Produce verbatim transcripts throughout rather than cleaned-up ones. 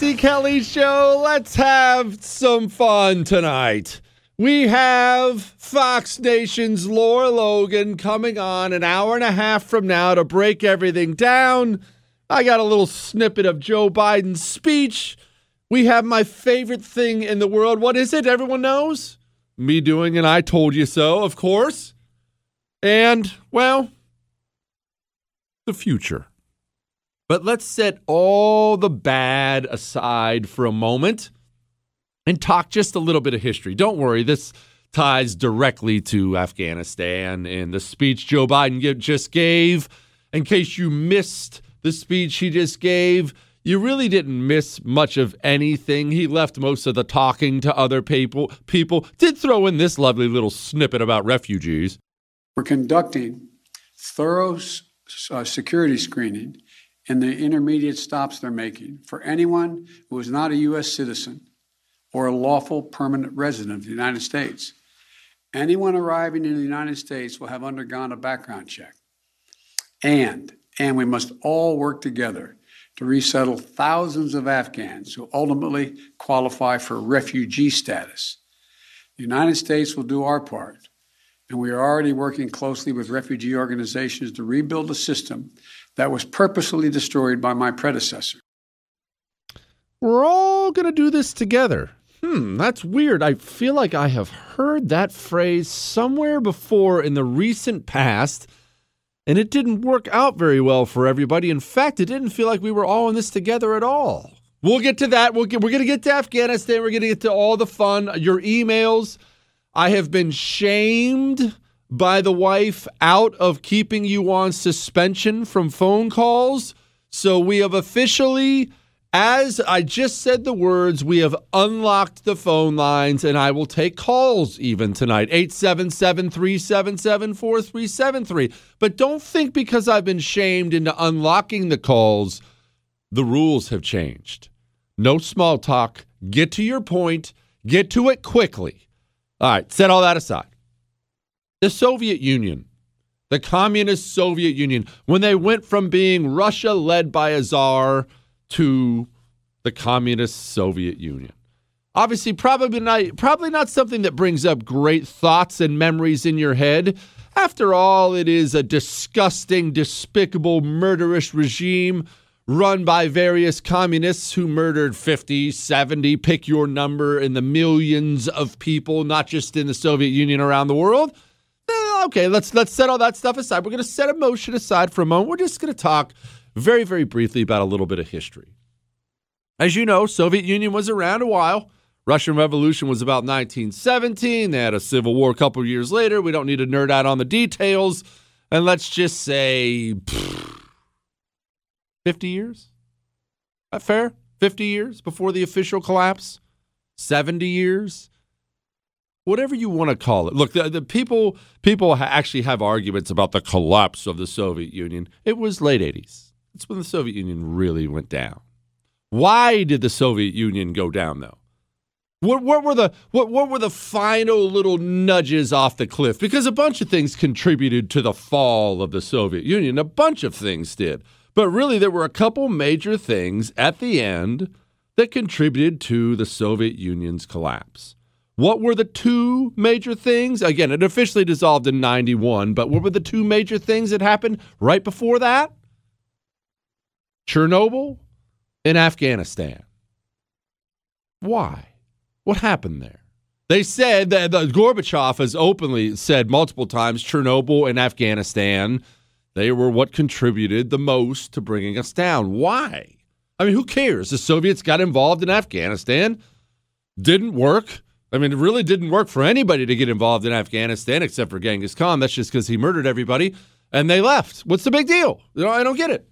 Jesse Kelly Show. Let's have some fun tonight. We have Fox Nation's Lara Logan coming on an hour and a half from now to break everything down. I got a little snippet of Joe Biden's speech. We have my favorite thing in the world. What is it? Everyone knows? Me doing an I told you so, of course. And, well, the future. But let's set all the bad aside for a moment and talk just a little bit of history. Don't worry, this ties directly to Afghanistan and the speech Joe Biden give, just gave. In case you missed the speech he just gave, you really didn't miss much of anything. He left most of the talking to other people. People did throw in this lovely little snippet about refugees. We're conducting thorough uh, security screening and the intermediate stops they're making for anyone who is not a U S citizen or a lawful permanent resident of the United States. Anyone arriving in the United States will have undergone a background check. And, and we must all work together to resettle thousands of Afghans who ultimately qualify for refugee status. The United States will do our part, and we are already working closely with refugee organizations to rebuild a system that was purposely destroyed by my predecessor. We're all going to do this together. Hmm, that's weird. I feel like I have heard that phrase somewhere before in the recent past, and it didn't work out very well for everybody. In fact, it didn't feel like we were all in this together at all. We'll get to that. We'll get, we're going to get to Afghanistan. We're going to get to all the fun, your emails. I have been shamed by the wife out of keeping you on suspension from phone calls. So we have officially, as I just said the words, we have unlocked the phone lines, and I will take calls even tonight, eight seven seven, three seven seven, four three seven three. But don't think because I've been shamed into unlocking the calls, the rules have changed. No small talk. Get to your point. Get to it quickly. All right, set all that aside. The Soviet Union, the communist Soviet Union, when they went from being Russia led by a czar to the communist Soviet Union. Obviously, probably not, probably not something that brings up great thoughts and memories in your head. After all, it is a disgusting, despicable, murderous regime run by various communists who murdered fifty, seventy, pick your number, in the millions of people, not just in the Soviet Union, around the world. Okay, let's let's set all that stuff aside. We're going to set emotion aside for a moment. We're just going to talk very, very briefly about a little bit of history. As you know, Soviet Union was around a while. Russian Revolution was about nineteen seventeen. They had a civil war a couple years later. We don't need to nerd out on the details. And let's just say pff, fifty years? Is that fair? fifty years before the official collapse? seventy years? Whatever you want to call it. Look, the, the people people ha- actually have arguments about the collapse of the Soviet Union. It was late eighties. That's when the Soviet Union really went down. Why did the Soviet Union go down, though? What, what were the what, what were the final little nudges off the cliff? Because a bunch of things contributed to the fall of the Soviet Union. A bunch of things did. But really, there were a couple major things at the end that contributed to the Soviet Union's collapse. What were the two major things? Again, it officially dissolved in ninety-one, but what were the two major things that happened right before that? Chernobyl and Afghanistan. Why? What happened there? They said that the, Gorbachev has openly said multiple times Chernobyl and Afghanistan, they were what contributed the most to bringing us down. Why? I mean, who cares? The Soviets got involved in Afghanistan. Didn't work. I mean, it really didn't work for anybody to get involved in Afghanistan except for Genghis Khan. That's just because he murdered everybody, and they left. What's the big deal? You know, I don't get it.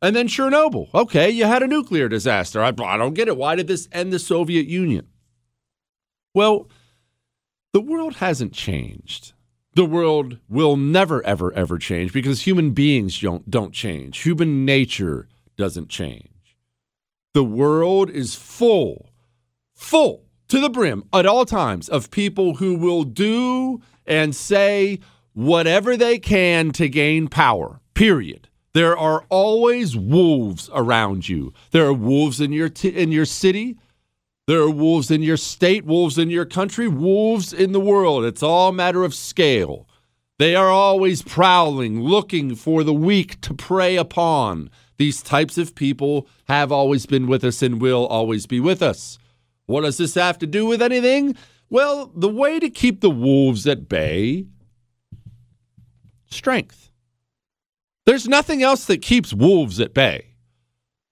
And then Chernobyl. Okay, you had a nuclear disaster. I, I don't get it. Why did this end the Soviet Union? Well, the world hasn't changed. The world will never, ever, ever change because human beings don't, don't change. Human nature doesn't change. The world is full, full. to the brim at all times of people who will do and say whatever they can to gain power, period. There are always wolves around you. There are wolves in your t- in your city. There are wolves in your state, wolves in your country, wolves in the world. It's all a matter of scale. They are always prowling, looking for the weak to prey upon. These types of people have always been with us and will always be with us. What does this have to do with anything? Well, the way to keep the wolves at bay, strength. There's nothing else that keeps wolves at bay.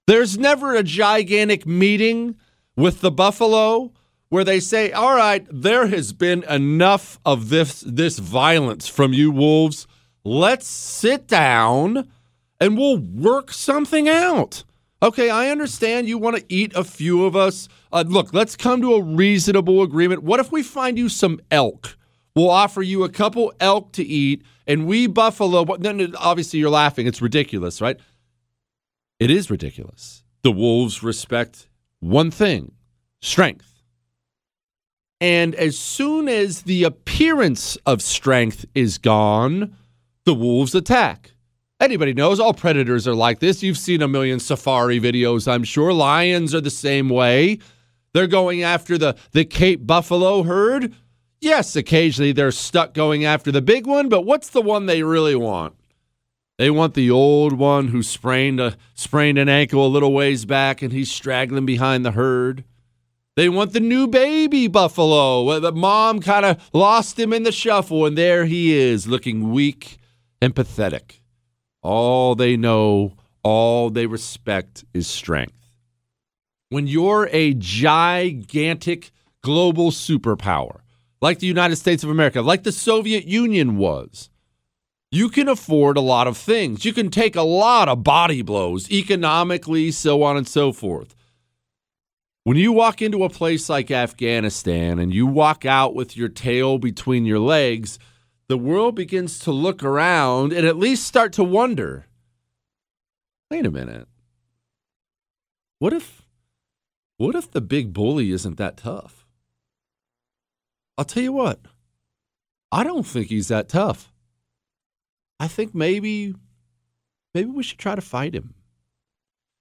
There's never a gigantic meeting with the buffalo where they say, all right, there has been enough of this, this violence from you wolves. Let's sit down and we'll work something out. Okay, I understand you want to eat a few of us. Uh, look, let's come to a reasonable agreement. What if we find you some elk? We'll offer you a couple elk to eat, and we buffalo. No, no, obviously, you're laughing. It's ridiculous, right? It is ridiculous. The wolves respect one thing, strength. And as soon as the appearance of strength is gone, the wolves attack. Anybody knows all predators are like this. You've seen a million safari videos, I'm sure. Lions are the same way. They're going after the, the Cape buffalo herd. Yes, occasionally they're stuck going after the big one, but what's the one they really want? They want the old one who sprained a sprained an ankle a little ways back and he's straggling behind the herd. They want the new baby buffalo. The mom kind of lost him in the shuffle, and there he is looking weak and pathetic. All they know, all they respect is strength. When you're a gigantic global superpower, like the United States of America, like the Soviet Union was, you can afford a lot of things. You can take a lot of body blows economically, so on and so forth. When you walk into a place like Afghanistan and you walk out with your tail between your legs, the world begins to look around and at least start to wonder, wait a minute, what if, what if the big bully isn't that tough? I'll tell you what, I don't think he's that tough. I think maybe, maybe we should try to fight him.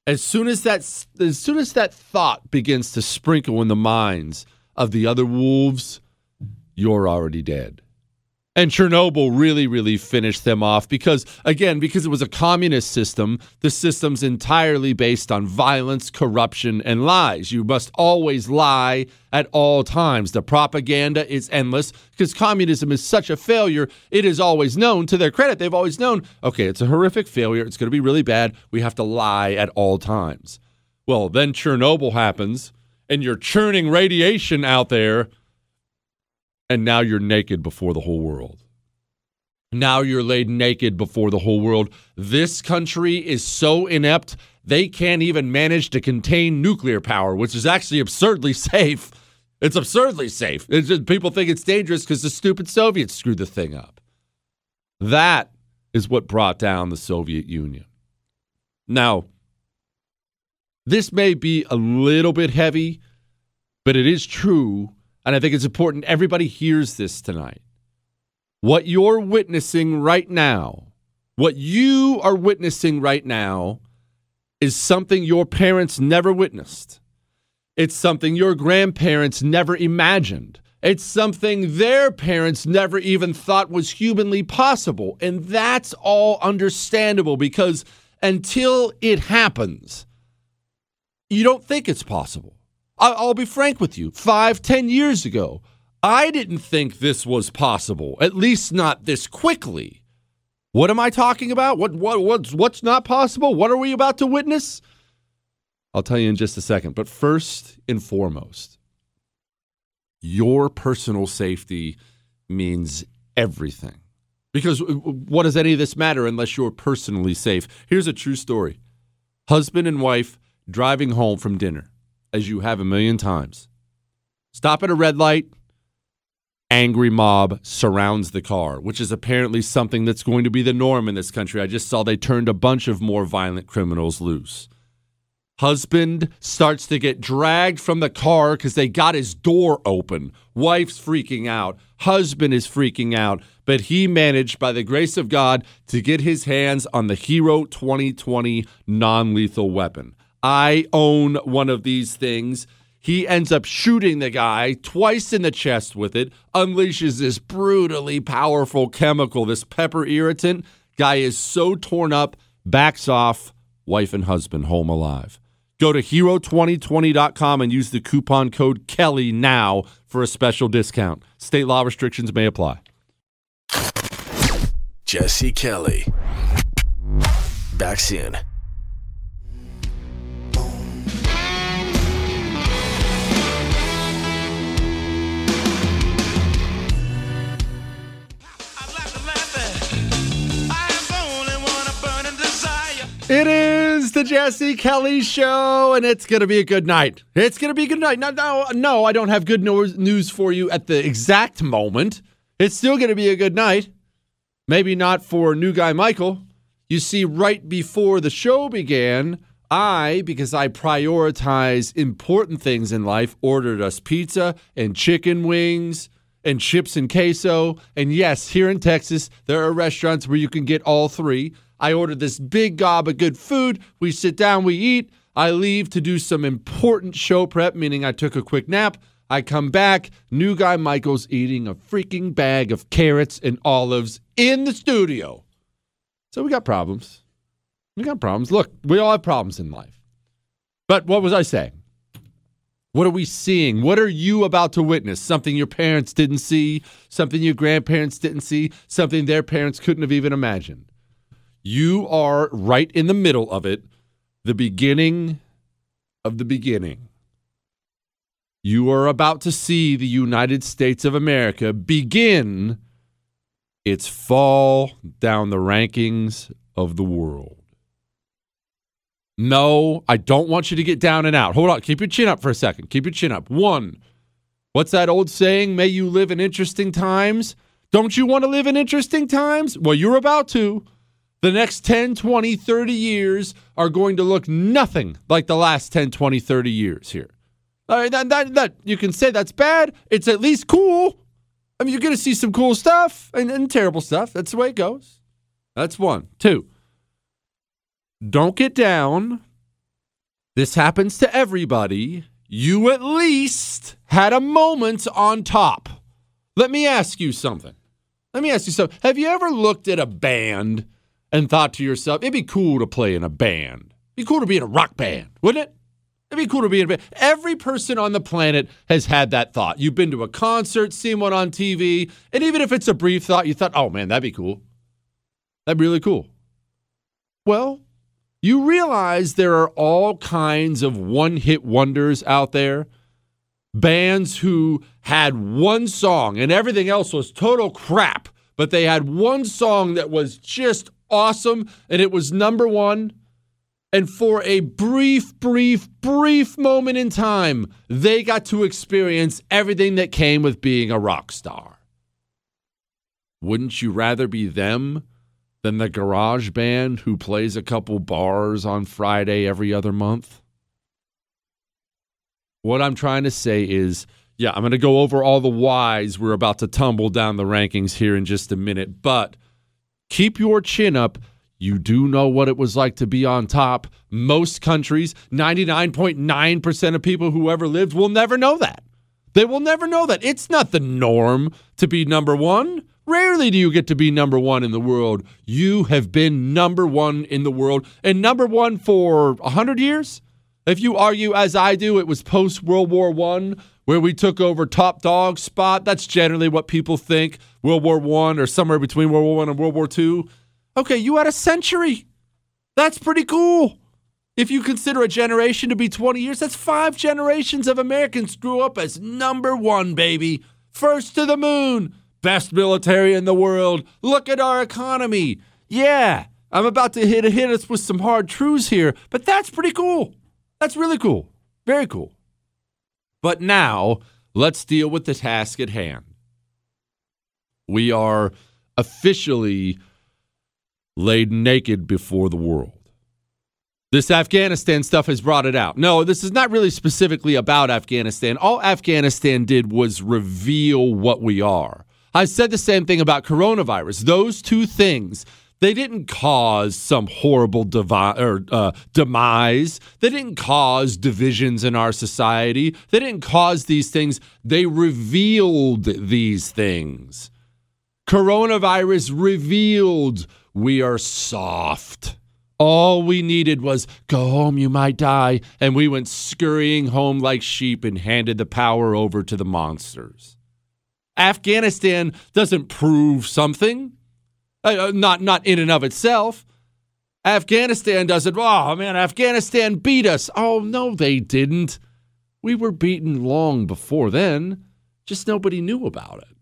As soon as that, as soon as that thought begins to sprinkle in the minds of the other wolves, you're already dead. And Chernobyl really, really finished them off because, again, because it was a communist system, the system's entirely based on violence, corruption, and lies. You must always lie at all times. The propaganda is endless because communism is such a failure. It is always known, to their credit, they've always known, okay, it's a horrific failure. It's going to be really bad. We have to lie at all times. Well, then Chernobyl happens, and you're churning radiation out there. And now you're naked before the whole world. Now you're laid naked before the whole world. This country is so inept, they can't even manage to contain nuclear power, which is actually absurdly safe. It's absurdly safe. It's just, people think it's dangerous because the stupid Soviets screwed the thing up. That is what brought down the Soviet Union. Now, this may be a little bit heavy, but it is true. And I think it's important everybody hears this tonight. What you're witnessing right now, what you are witnessing right now is something your parents never witnessed. It's something your grandparents never imagined. It's something their parents never even thought was humanly possible. And that's all understandable because until it happens, you don't think it's possible. I'll be frank with you, five, ten years ago, I didn't think this was possible, at least not this quickly. What am I talking about? What what what's, what's not possible? What are we about to witness? I'll tell you in just a second. But first and foremost, your personal safety means everything. Because what does any of this matter unless you're personally safe? Here's a true story. Husband and wife driving home from dinner. As you have a million times. Stop at a red light, angry mob surrounds the car, which is apparently something that's going to be the norm in this country. I just saw they turned a bunch of more violent criminals loose. Husband starts to get dragged from the car because they got his door open. Wife's freaking out. Husband is freaking out. But he managed, by the grace of God, to get his hands on the Hero twenty twenty non-lethal weapon. I own one of these things. He ends up shooting the guy twice in the chest with it, unleashes this brutally powerful chemical, this pepper irritant. Guy is so torn up, backs off, wife and husband home alive. Go to hero twenty twenty dot com and use the coupon code Kelly now for a special discount. State law restrictions may apply. Jesse Kelly. Back soon. It is the Jesse Kelly Show, and it's going to be a good night. It's going to be a good night. No, no, no, I don't have good news for you at the exact moment. It's still going to be a good night. Maybe not for new guy Michael. You see, right before the show began, I, because I prioritize important things in life, ordered us pizza and chicken wings and chips and queso. And yes, here in Texas, there are restaurants where you can get all three. I ordered this big gob of good food. We sit down, we eat. I leave to do some important show prep, meaning I took a quick nap. I come back. New guy Michael's eating a freaking bag of carrots and olives in the studio. So we got problems. We got problems. Look, we all have problems in life. But what was I saying? What are we seeing? What are you about to witness? Something your parents didn't see, something your grandparents didn't see, something their parents couldn't have even imagined. You are right in the middle of it, the beginning of the beginning. You are about to see the United States of America begin its fall down the rankings of the world. No, I don't want you to get down and out. Hold on. Keep your chin up for a second. Keep your chin up. One, what's that old saying? May you live in interesting times. Don't you want to live in interesting times? Well, you're about to. The next ten, twenty, thirty years are going to look nothing like the last ten, twenty, thirty years here. All right, that, that, that, you can say that's bad. It's at least cool. I mean, you're going to see some cool stuff and, and terrible stuff. That's the way it goes. That's one. Two, don't get down. This happens to everybody. You at least had a moment on top. Let me ask you something. Let me ask you something. Have you ever looked at a band and thought to yourself, it'd be cool to play in a band. It'd be cool to be in a rock band, wouldn't it? It'd be cool to be in a band. Every person on the planet has had that thought. You've been to a concert, seen one on T V, and even if it's a brief thought, you thought, oh, man, that'd be cool. That'd be really cool. Well, you realize there are all kinds of one-hit wonders out there. Bands who had one song and everything else was total crap, but they had one song that was just awesome, and it was number one. And for a brief, brief, brief moment in time, they got to experience everything that came with being a rock star. Wouldn't you rather be them than the garage band who plays a couple bars on Friday every other month? What I'm trying to say is, yeah, I'm going to go over all the whys. We're about to tumble down the rankings here in just a minute, but keep your chin up. You do know what it was like to be on top. Most countries, ninety-nine point nine percent of people who ever lived will never know that. They will never know that. It's not the norm to be number one. Rarely do you get to be number one in the world. You have been number one in the world and number one for one hundred years. If you argue as I do, it was post-World War One where we took over top dog spot. That's generally what people think. World War One or somewhere between World War One and World War Two. Okay, you had a century. That's pretty cool. If you consider a generation to be twenty years, that's five generations of Americans grew up as number one, baby. First to the moon. Best military in the world. Look at our economy. Yeah, I'm about to hit, hit us with some hard truths here, but that's pretty cool. That's really cool. Very cool. But now, let's deal with the task at hand. We are officially laid naked before the world. This Afghanistan stuff has brought it out. No, this is not really specifically about Afghanistan. All Afghanistan did was reveal what we are. I said the same thing about coronavirus. Those two things, they didn't cause some horrible devi- or, uh, demise. They didn't cause divisions in our society. They didn't cause these things. They revealed these things. Coronavirus revealed we are soft. All we needed was, go home, you might die. And we went scurrying home like sheep and handed the power over to the monsters. Afghanistan doesn't prove something, uh, not not in and of itself. Afghanistan doesn't, oh, man, Afghanistan beat us. Oh, no, they didn't. We were beaten long before then. Just nobody knew about it.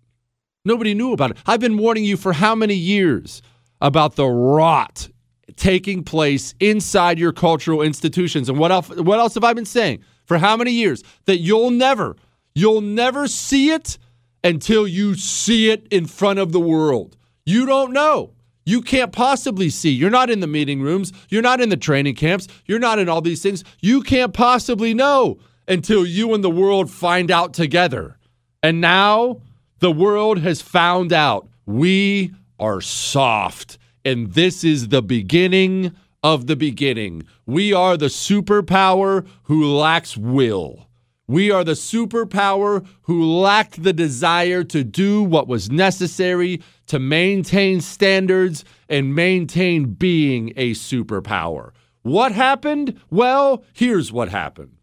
Nobody knew about it. I've been warning you for how many years about the rot taking place inside your cultural institutions. And what else, what else have I been saying for how many years? That you'll never, you'll never see it until you see it in front of the world. You don't know. You can't possibly see. You're not in the meeting rooms. You're not in the training camps. You're not in all these things. You can't possibly know until you and the world find out together. And now the world has found out we are soft. And this is the beginning of the beginning. We are the superpower who lacks will. We are the superpower who lacked the desire to do what was necessary to maintain standards and maintain being a superpower. What happened? Well, here's what happened.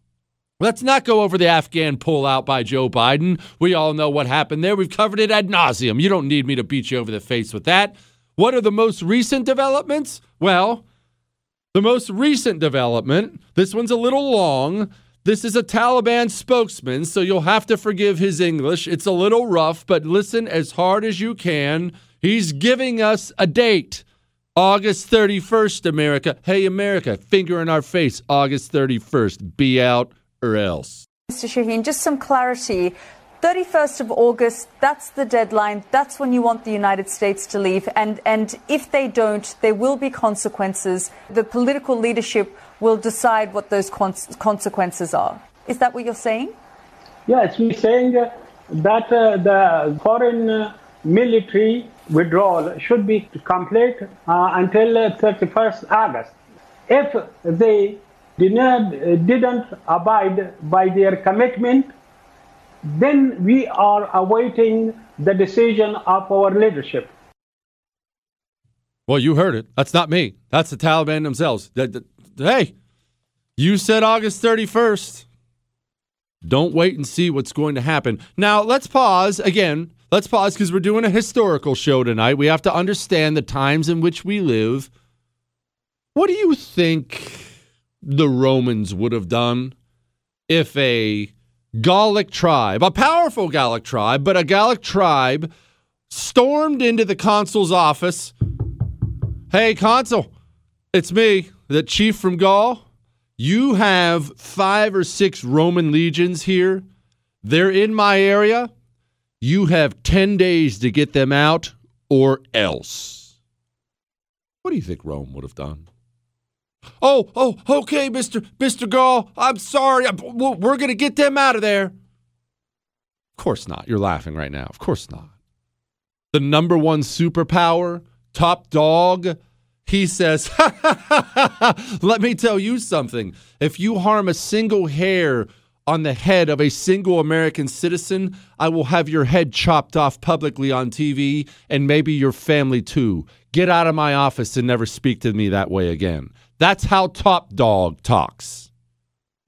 Let's not go over the Afghan pullout by Joe Biden. We all know what happened there. We've covered it ad nauseum. You don't need me to beat you over the face with that. What are the most recent developments? Well, the most recent development, this one's a little long. This is a Taliban spokesman, so you'll have to forgive his English. It's a little rough, but listen as hard as you can. He's giving us a date, August thirty-first, America. Hey, America, finger in our face, August thirty-first. Be out or else. Mister Shaheen, just some clarity. thirty-first of August, that's the deadline. That's when you want the United States to leave. And, and if they don't, there will be consequences. The political leadership will decide what those cons- consequences are. Is that what you're saying? Yes, we're saying uh, that uh, the foreign uh, military withdrawal should be complete uh, until uh, thirty-first August. If they did not, uh, didn't abide by their commitment, then we are awaiting the decision of our leadership. Well, you heard it. That's not me. That's the Taliban themselves. Hey, you said August thirty-first. Don't wait and see what's going to happen. Now, let's pause again. Let's pause because we're doing a historical show tonight. We have to understand the times in which we live. What do you think the Romans would have done if a Gallic tribe, a powerful Gallic tribe, but a Gallic tribe stormed into the consul's office? Hey, consul, it's me, the chief from Gaul. You have five or six Roman legions here. They're in my area. You have ten days to get them out or else. What do you think Rome would have done? Oh, oh, okay, Mister Mister Gaul, I'm sorry. We're going to get them out of there. Of course not. You're laughing right now. Of course not. The number one superpower, top dog, he says, let me tell you something. If you harm a single hair on the head of a single American citizen, I will have your head chopped off publicly on T V and maybe your family too. Get out of my office and never speak to me that way again. That's how top dog talks.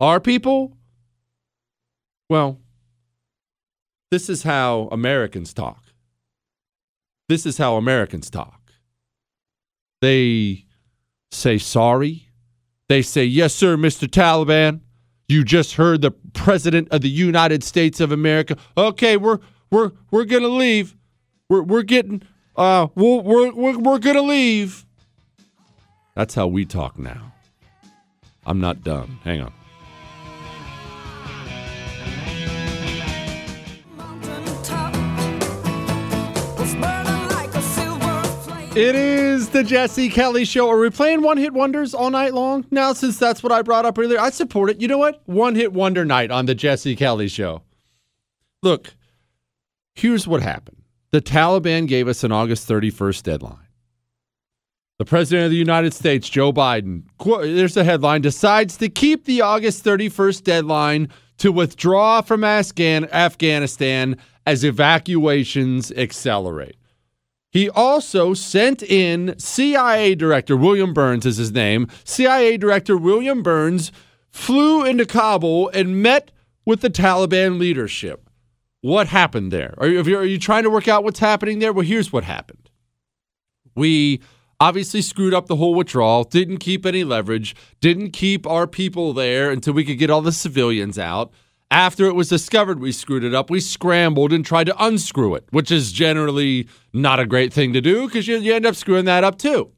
Our people? Well, this is how Americans talk. This is how Americans talk. They say sorry. They say, yes, sir, Mister Taliban. You just heard the president of the United States of America. Okay, we're we're we're gonna leave. We're we're getting uh we're we're we're, we're gonna leave. That's how we talk now. I'm not done. Hang on. It is the Jesse Kelly Show. Are we playing one-hit wonders all night long? Now, since that's what I brought up earlier, I support it. You know what? One-hit wonder night on the Jesse Kelly Show. Look, here's what happened. The Taliban gave us an August thirty-first deadline. The President of the United States, Joe Biden, there's the headline, decides to keep the August thirty-first deadline to withdraw from Afghan- Afghanistan as evacuations accelerate. He also sent in C I A Director William Burns is his name. C I A Director William Burns flew into Kabul and met with the Taliban leadership. What happened there? Are you, are you trying to work out what's happening there? Well, here's what happened. We obviously screwed up the whole withdrawal, didn't keep any leverage, didn't keep our people there until we could get all the civilians out. After it was discovered we screwed it up, we scrambled and tried to unscrew it, which is generally not a great thing to do because you, you end up screwing that up too.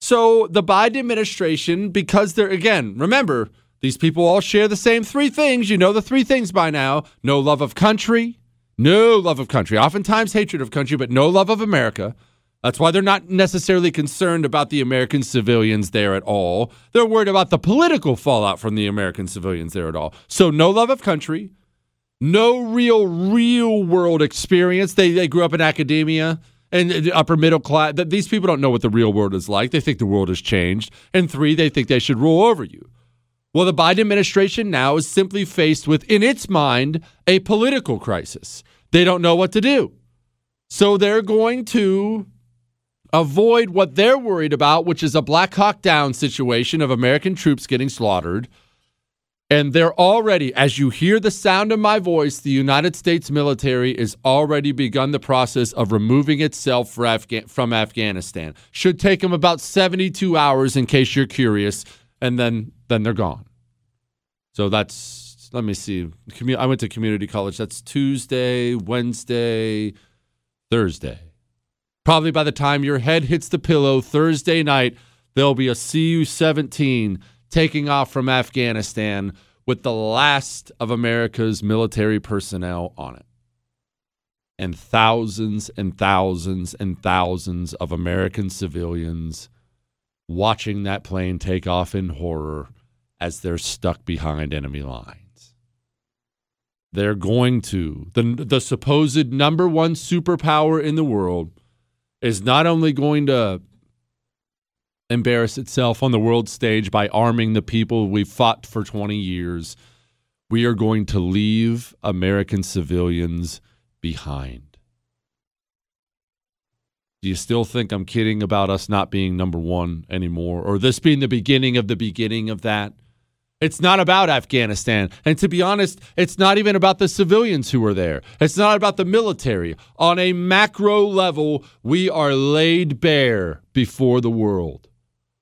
So the Biden administration, because they're, again, remember, these people all share the same three things. You know the three things by now. No love of country, no love of country, oftentimes hatred of country, but no love of America. That's why they're not necessarily concerned about the American civilians there at all. They're worried about the political fallout from the American civilians there at all. So no love of country, no real, real world experience. They they grew up in academia and upper middle class. These people don't know what the real world is like. They think the world has changed. And three, they think they should rule over you. Well, the Biden administration now is simply faced with, in its mind, a political crisis. They don't know what to do. So they're going to avoid what they're worried about, which is a Black Hawk Down situation of American troops getting slaughtered. And they're already, as you hear the sound of my voice, the United States military has already begun the process of removing itself from Afghanistan. Should take them about seventy-two hours in case you're curious, and then then they're gone. So that's, let me see. I went to community college. That's Tuesday, Wednesday, Thursday. Probably by the time your head hits the pillow Thursday night, there'll be a C U seventeen taking off from Afghanistan with the last of America's military personnel on it. And thousands and thousands and thousands of American civilians watching that plane take off in horror as they're stuck behind enemy lines. They're going to. The, the supposed number one superpower in the world is not only going to embarrass itself on the world stage by arming the people we've fought for twenty years, we are going to leave American civilians behind. Do you still think I'm kidding about us not being number one anymore, or this being the beginning of the beginning of that? It's not about Afghanistan. And to be honest, it's not even about the civilians who are there. It's not about the military. On a macro level, we are laid bare before the world.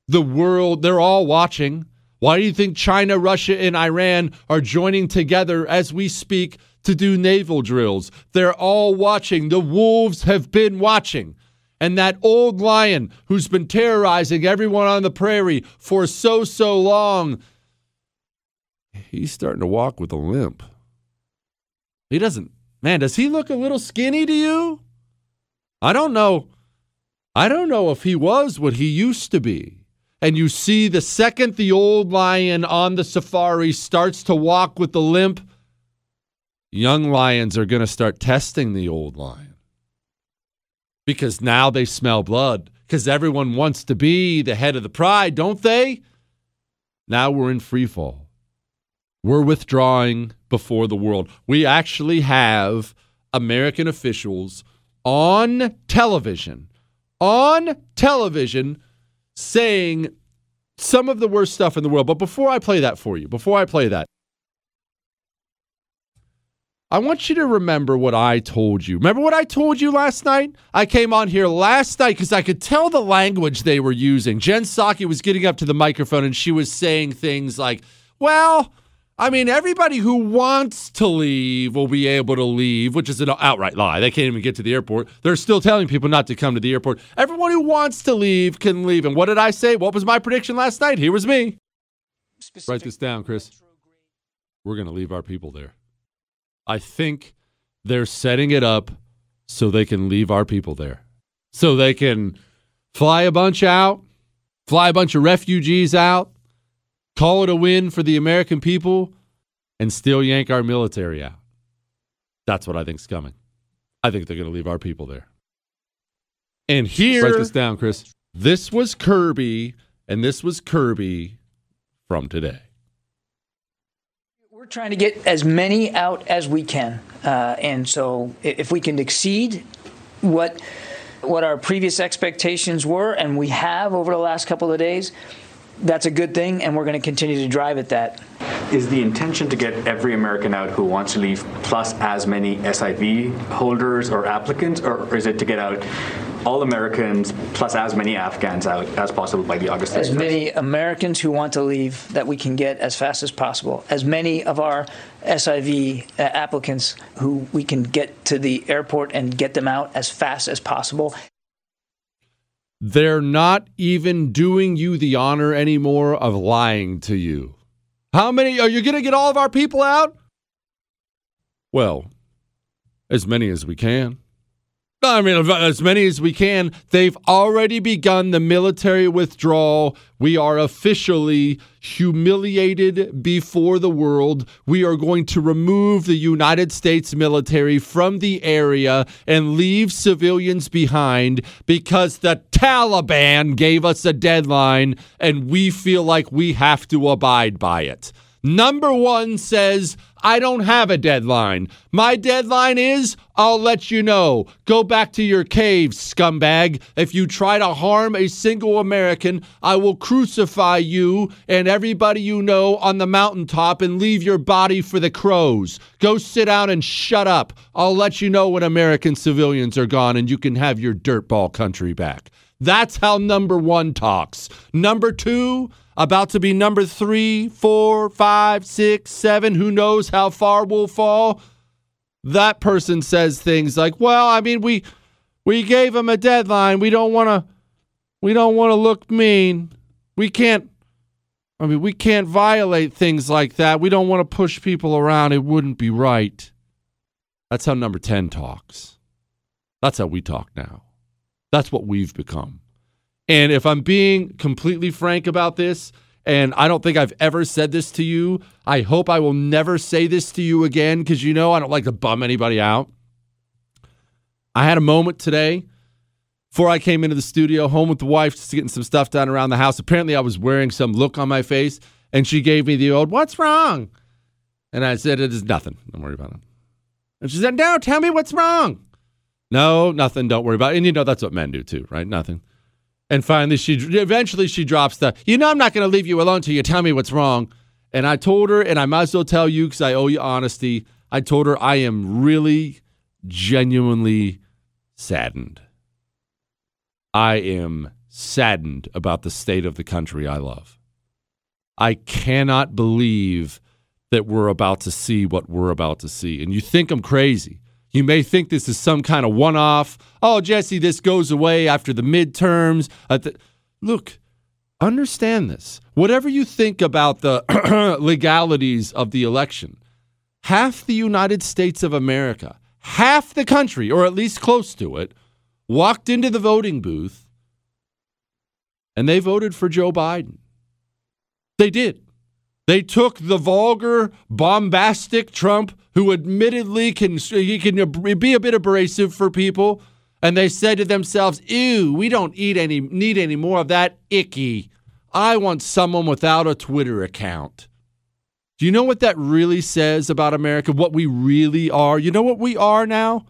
The world, they're all watching. Why do you think China, Russia, and Iran are joining together as we speak to do naval drills? They're all watching. The wolves have been watching. And that old lion who's been terrorizing everyone on the prairie for so, so long, he's starting to walk with a limp. He doesn't. Man, does he look a little skinny to you? I don't know. I don't know if he was what he used to be. And you see the second the old lion on the safari starts to walk with the limp, young lions are going to start testing the old lion. Because now they smell blood. Because everyone wants to be the head of the pride, don't they? Now we're in free fall. We're withdrawing before the world. We actually have American officials on television, on television saying some of the worst stuff in the world. But before I play that for you, before I play that, I want you to remember what I told you. Remember what I told you last night? I came on here last night because I could tell the language they were using. Jen Psaki was getting up to the microphone and she was saying things like, well, I mean, everybody who wants to leave will be able to leave, which is an outright lie. They can't even get to the airport. They're still telling people not to come to the airport. Everyone who wants to leave can leave. And what did I say? What was my prediction last night? Here was me. Specific. Write this down, Chris. We're going to leave our people there. I think they're setting it up so they can leave our people there. so they can fly a bunch out, fly a bunch of refugees out, call it a win for the American people, and still yank our military out. That's what I think's coming. I think they're going to leave our people there. And here, break this down, Chris. This was Kirby, and this was Kirby from today. We're trying to get as many out as we can. Uh, and so if we can exceed what what our previous expectations were, and we have over the last couple of days, that's a good thing, and we're going to continue to drive at that. Is the intention to get every American out who wants to leave, plus as many S I V holders or applicants, or is it to get out all Americans plus as many Afghans out as possible by the August thirty-first? As many Americans who want to leave that we can get as fast as possible. As many of our S I V uh, applicants who we can get to the airport and get them out as fast as possible. They're not even doing you the honor anymore of lying to you. How many? Are you going to get all of our people out? Well, as many as we can. I mean, as many as we can. They've already begun the military withdrawal. We are officially humiliated before the world. We are going to remove the United States military from the area and leave civilians behind because the Taliban gave us a deadline and we feel like we have to abide by it. Number one says, I don't have a deadline. My deadline is, I'll let you know. Go back to your cave, scumbag. If you try to harm a single American, I will crucify you and everybody you know on the mountaintop and leave your body for the crows. Go sit down and shut up. I'll let you know when American civilians are gone and you can have your dirtball country back. That's how number one talks. Number two, about to be number three, four, five, six, seven, who knows how far we'll fall. That person says things like, well, I mean, we we gave them a deadline. We don't want to we don't want to look mean. We can't I mean, we can't violate things like that. We don't want to push people around. It wouldn't be right. That's how number ten talks. That's how we talk now. That's what we've become. And if I'm being completely frank about this, and I don't think I've ever said this to you, I hope I will never say this to you again, because you know I don't like to bum anybody out. I had a moment today before I came into the studio, home with the wife, just getting some stuff done around the house. Apparently I was wearing some look on my face, and she gave me the old, what's wrong? And I said, it is nothing. Don't worry about it. And she said, no, tell me what's wrong. No, nothing. Don't worry about it. And you know that's what men do too, right? Nothing. And finally, she eventually she drops the, you know, I'm not going to leave you alone till you tell me what's wrong. And I told her, and I might as well tell you because I owe you honesty. I told her I am really genuinely saddened. I am saddened about the state of the country I love. I cannot believe that we're about to see what we're about to see. And you think I'm crazy. You may think this is some kind of one-off. Oh, Jesse, this goes away after the midterms. Uh, th- Look, understand this. Whatever you think about the legalities of the election, half the United States of America, half the country, or at least close to it, walked into the voting booth and they voted for Joe Biden. They did. They took the vulgar, bombastic Trump, who admittedly can he can be a bit abrasive for people, and they said to themselves, ew, we don't eat any, need any more of that icky. I want someone without a Twitter account. Do you know what that really says about America, what we really are? You know what we are now?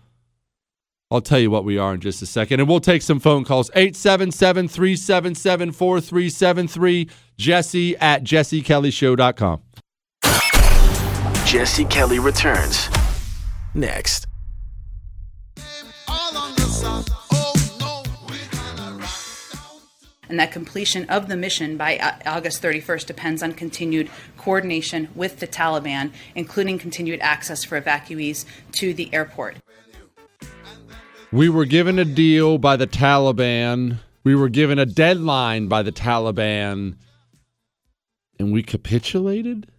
I'll tell you what we are in just a second, and we'll take some phone calls. eight seven seven, three seven seven, four three seven three, Jesse at jesse kelly show dot com. Jesse Kelly returns next. And that completion of the mission by August thirty-first depends on continued coordination with the Taliban, including continued access for evacuees to the airport. We were given a deal by the Taliban. We were given a deadline by the Taliban. And we capitulated?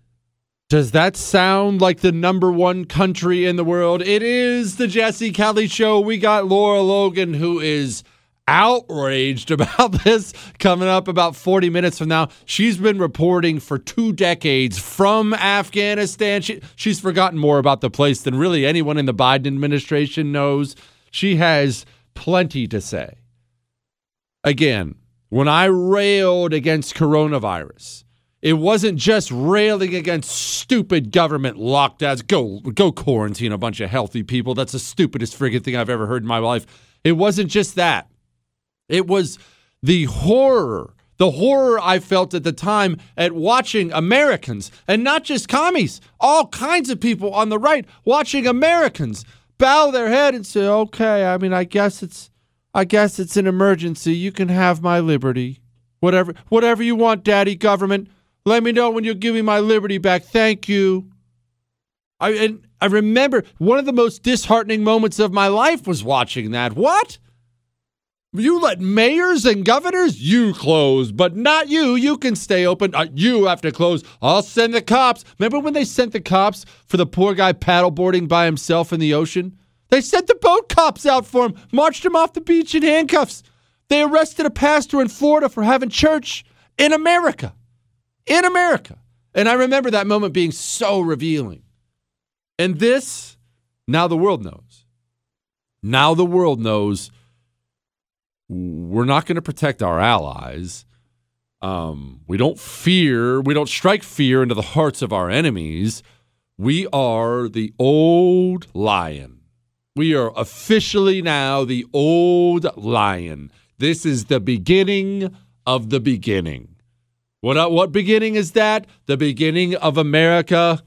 Does that sound like the number one country in the world? It is the Jesse Kelly Show. We got Lara Logan, who is outraged about this coming up about forty minutes from now. She's been reporting for two decades from Afghanistan. She, she's forgotten more about the place than really anyone in the Biden administration knows. She has plenty to say. Again, when I railed against coronavirus, it wasn't just railing against stupid government lockdowns. Go, go quarantine a bunch of healthy people. That's the stupidest friggin' thing I've ever heard in my life. It wasn't just that. It was the horror, the horror I felt at the time at watching Americans, and not just commies, all kinds of people on the right watching Americans bow their head and say, okay, I mean, I guess it's, I guess it's an emergency. You can have my liberty. Whatever, whatever you want, Daddy Government. Let me know when you'll give me my liberty back. Thank you. I and I remember one of the most disheartening moments of my life was watching that. What? You let mayors and governors, you close, but not you. You can stay open. Uh, you have to close. I'll send the cops. Remember when they sent the cops for the poor guy paddleboarding by himself in the ocean? They sent the boat cops out for him, marched him off the beach in handcuffs. They arrested a pastor in Florida for having church in America. In America. And I remember that moment being so revealing. And this, now the world knows. Now the world knows we're not going to protect our allies. Um, we don't fear. We don't strike fear into the hearts of our enemies. We are the old lion. We are officially now the old lion. This is the beginning of the beginning. What, what beginning is that? The beginning of America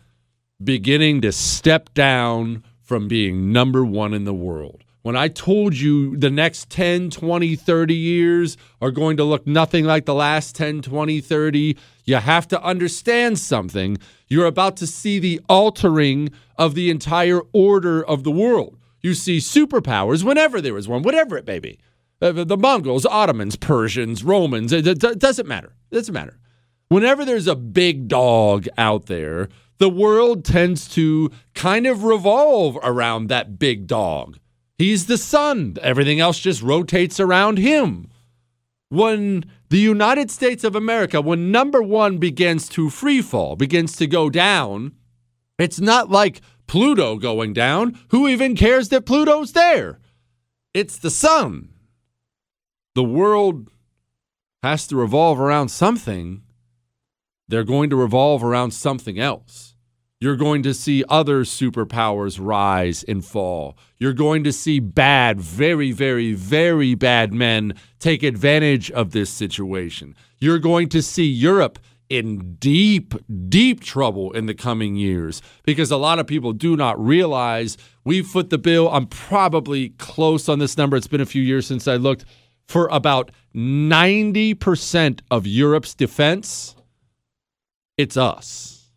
beginning to step down from being number one in the world. When I told you the next ten, twenty, thirty years are going to look nothing like the last ten, twenty, thirty, you have to understand something. You're about to see the altering of the entire order of the world. You see superpowers whenever there is one, whatever it may be. The Mongols, Ottomans, Persians, Romans, it doesn't matter. It doesn't matter. Whenever there's a big dog out there, the world tends to kind of revolve around that big dog. He's the sun. Everything else just rotates around him. When the United States of America, when number one begins to freefall, begins to go down, it's not like Pluto going down. Who even cares that Pluto's there? It's the sun. The world has to revolve around something. They're going to revolve around something else. You're going to see other superpowers rise and fall. You're going to see bad, very, very, very bad men take advantage of this situation. You're going to see Europe in deep, deep trouble in the coming years because a lot of people do not realize we've foot the bill. I'm probably close on this number. It's been a few years since I looked. For about ninety percent of Europe's defense, it's us.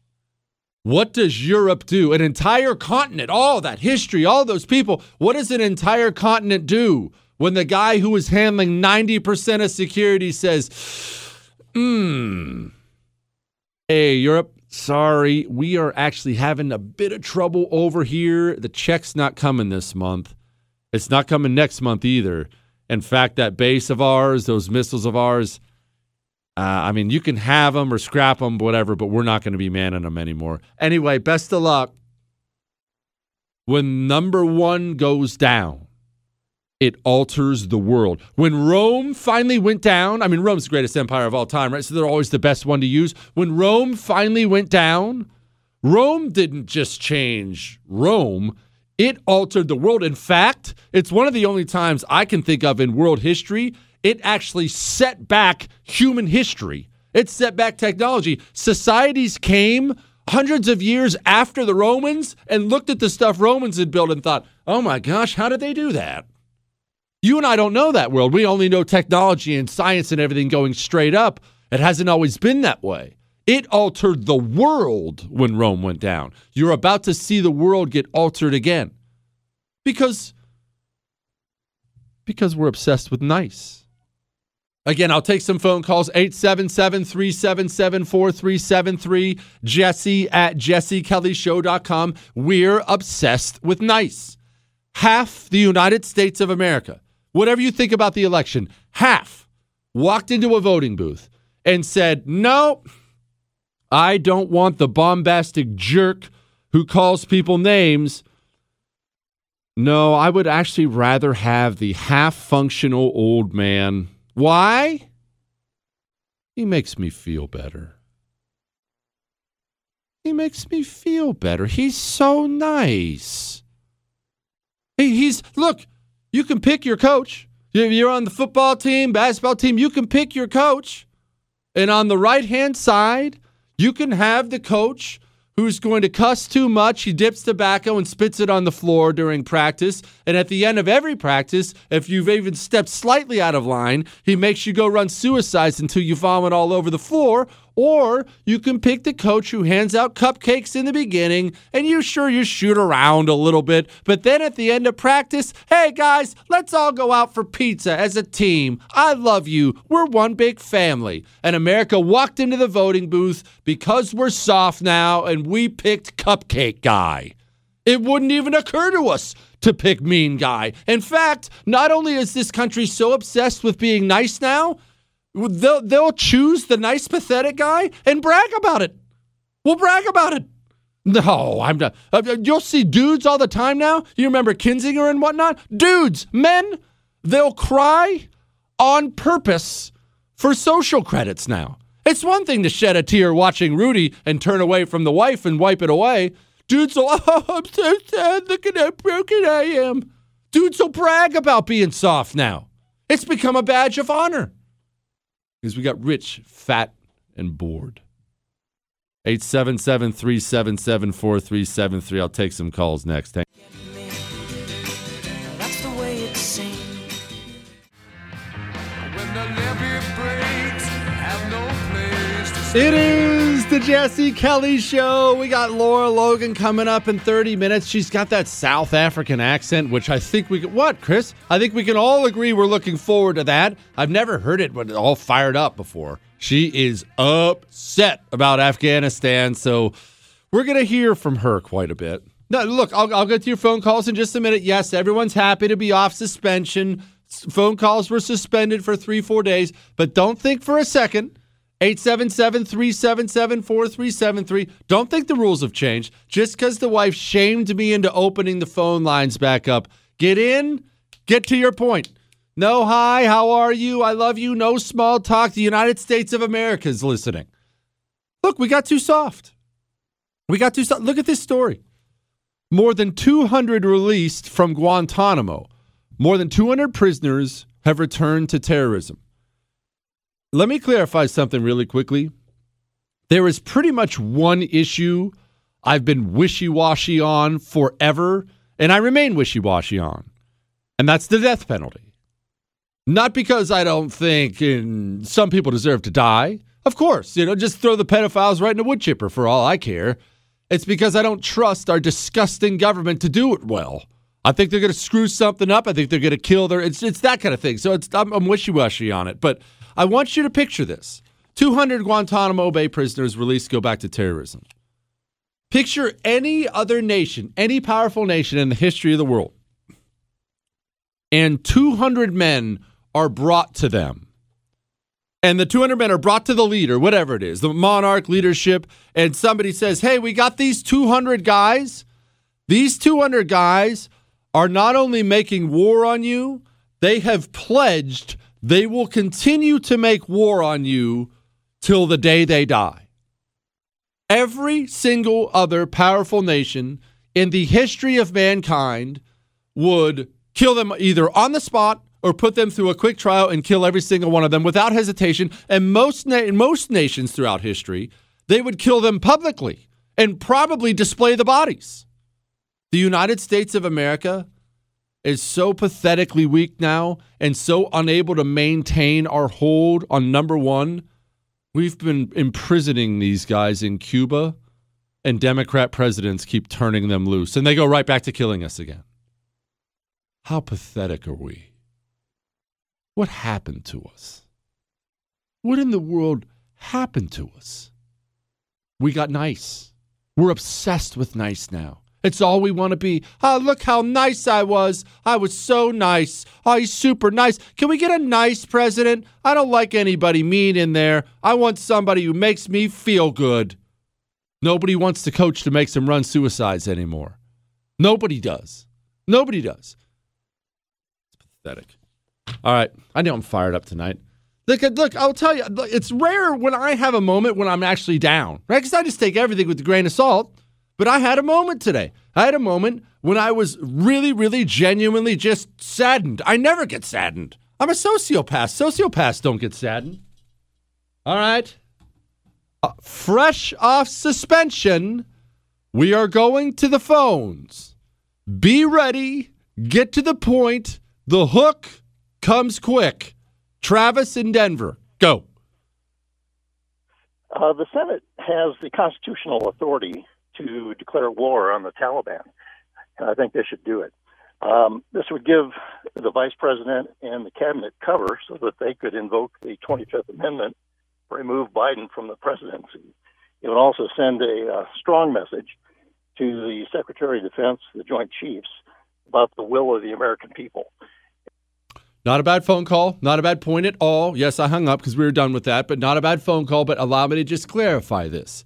What does Europe do? An entire continent, all that history, all those people. What does an entire continent do when the guy who is handling ninety percent of security says, hmm, hey, Europe, sorry, we are actually having a bit of trouble over here. The check's not coming this month. It's not coming next month either. In fact, that base of ours, those missiles of ours, uh, I mean, you can have them or scrap them, whatever, but we're not going to be manning them anymore. Anyway, best of luck. When number one goes down, it alters the world. When Rome finally went down, I mean, Rome's the greatest empire of all time, right? So they're always the best one to use. When Rome finally went down, Rome didn't just change Rome. It altered the world. In fact, it's one of the only times I can think of in world history, it actually set back human history. It set back technology. Societies came hundreds of years after the Romans and looked at the stuff Romans had built and thought, oh my gosh, how did they do that? You and I don't know that world. We only know technology and science and everything going straight up. It hasn't always been that way. It altered the world when Rome went down. You're about to see the world get altered again because, because we're obsessed with nice. Again, I'll take some phone calls, eight seven seven, three seven seven, four three seven three, Jesse at jesse kelly show dot com. We're obsessed with nice. Half the United States of America, whatever you think about the election, half walked into a voting booth and said, no, I don't want the bombastic jerk who calls people names. No, I would actually rather have the half-functional old man. Why? He makes me feel better. He makes me feel better. He's so nice. He, he's, look, you can pick your coach. You're on the football team, basketball team, you can pick your coach. And on the right-hand side, you can have the coach who's going to cuss too much. He dips tobacco and spits it on the floor during practice. And at the end of every practice, if you've even stepped slightly out of line, he makes you go run suicides until you vomit all over the floor. Or you can pick the coach who hands out cupcakes in the beginning, and you sure you shoot around a little bit. But then at the end of practice, hey, guys, let's all go out for pizza as a team. I love you. We're one big family. And America walked into the voting booth because we're soft now, and we picked Cupcake Guy. It wouldn't even occur to us to pick Mean Guy. In fact, not only is this country so obsessed with being nice now, They'll, they'll choose the nice, pathetic guy and brag about it. We'll brag about it. No, I'm not. You'll see dudes all the time now. You remember Kinzinger and whatnot? Dudes, men, they'll cry on purpose for social credits now. It's one thing to shed a tear watching Rudy and turn away from the wife and wipe it away. Dudes will, oh, I'm so sad. Look at how broken I am. Dudes will brag about being soft now. It's become a badge of honor. Because we got rich, fat, and bored. eight seven seven, three seven seven, four three seven three. I'll take some calls next. Hang- That's the way it seems. When the levee breaks, have no place to stay. It is the Jesse Kelly Show. We got Lara Logan coming up in thirty minutes. She's got that South African accent, which I think we could... What, Chris? I think we can all agree we're looking forward to that. I've never heard it when all fired up before. She is upset about Afghanistan, so we're going to hear from her quite a bit. Now, look, I'll, I'll get to your phone calls in just a minute. Yes, everyone's happy to be off suspension. Phone calls were suspended for three, four days, but don't think for a second... eight seven seven, three seven seven, four three seven three. Don't think the rules have changed. Just because the wife shamed me into opening the phone lines back up. Get in, get to your point. No, hi, how are you? I love you. No small talk. The United States of America is listening. Look, we got too soft. We got too soft. Look at this story. More than two hundred released from Guantanamo. More than two hundred prisoners have returned to terrorism. Let me clarify something really quickly. There is pretty much one issue I've been wishy-washy on forever, and I remain wishy-washy on, and that's the death penalty. Not because I don't think in, some people deserve to die. Of course, you know, just throw the pedophiles right in a wood chipper for all I care. It's because I don't trust our disgusting government to do it well. I think they're going to screw something up. I think they're going to kill their... It's, it's that kind of thing. So it's, I'm, I'm wishy-washy on it, but... I want you to picture this. two hundred Guantanamo Bay prisoners released go back to terrorism. Picture any other nation, any powerful nation in the history of the world, and two hundred men are brought to them. And the two hundred men are brought to the leader, whatever it is, the monarch, leadership, and somebody says, hey, we got these two hundred guys. These two hundred guys are not only making war on you, they have pledged they will continue to make war on you till the day they die. Every single other powerful nation in the history of mankind would kill them either on the spot or put them through a quick trial and kill every single one of them without hesitation. And most na- most nations throughout history, they would kill them publicly and probably display the bodies. The United States of America is so pathetically weak now and so unable to maintain our hold on number one. We've been imprisoning these guys in Cuba, and Democrat presidents keep turning them loose, and they go right back to killing us again. How pathetic are we? What happened to us? What in the world happened to us? We got nice. We're obsessed with nice now. It's all we want to be. Oh, look how nice I was. I was so nice. Oh, he's super nice. Can we get a nice president? I don't like anybody mean in there. I want somebody who makes me feel good. Nobody wants the coach to make them run suicides anymore. Nobody does. Nobody does. It's pathetic. All right. I know I'm fired up tonight. Look, look, I'll tell you, it's rare when I have a moment when I'm actually down, right? Because I just take everything with a grain of salt. But I had a moment today. I had a moment when I was really, really genuinely just saddened. I never get saddened. I'm a sociopath. Sociopaths don't get saddened. All right. Uh, fresh off suspension, we are going to the phones. Be ready. Get to the point. The hook comes quick. Travis in Denver, go. Uh, the Senate has the constitutional authority to declare war on the Taliban, and I think they should do it. Um, this would give the vice president and the cabinet cover so that they could invoke the twenty-fifth amendment, remove Biden from the presidency. It would also send a uh, strong message to the Secretary of Defense, the Joint Chiefs, about the will of the American people. Not a bad phone call, not a bad point at all. Yes, I hung up because we were done with that, but not a bad phone call. But allow me to just clarify this.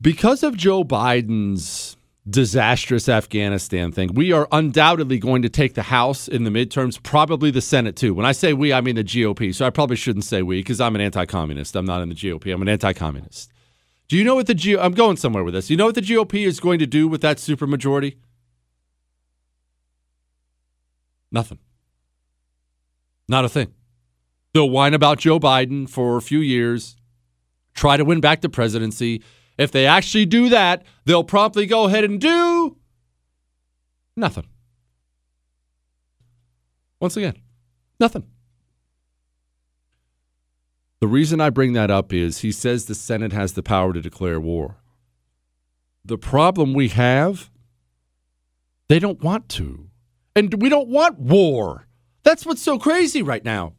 Because of Joe Biden's disastrous Afghanistan thing, we are undoubtedly going to take the House in the midterms, probably the Senate too. When I say we, I mean the G O P. So I probably shouldn't say we because I'm an anti-communist. I'm not in the G O P. I'm an anti-communist. Do you know what the G O P, I'm going somewhere with this. Do you know what the G O P is going to do with that supermajority? Nothing. Not a thing. They'll whine about Joe Biden for a few years, try to win back the presidency. If they actually do that, they'll promptly go ahead and do nothing. Once again, nothing. The reason I bring that up is he says the Senate has the power to declare war. The problem we have, they don't want to. And we don't want war. That's what's so crazy right now.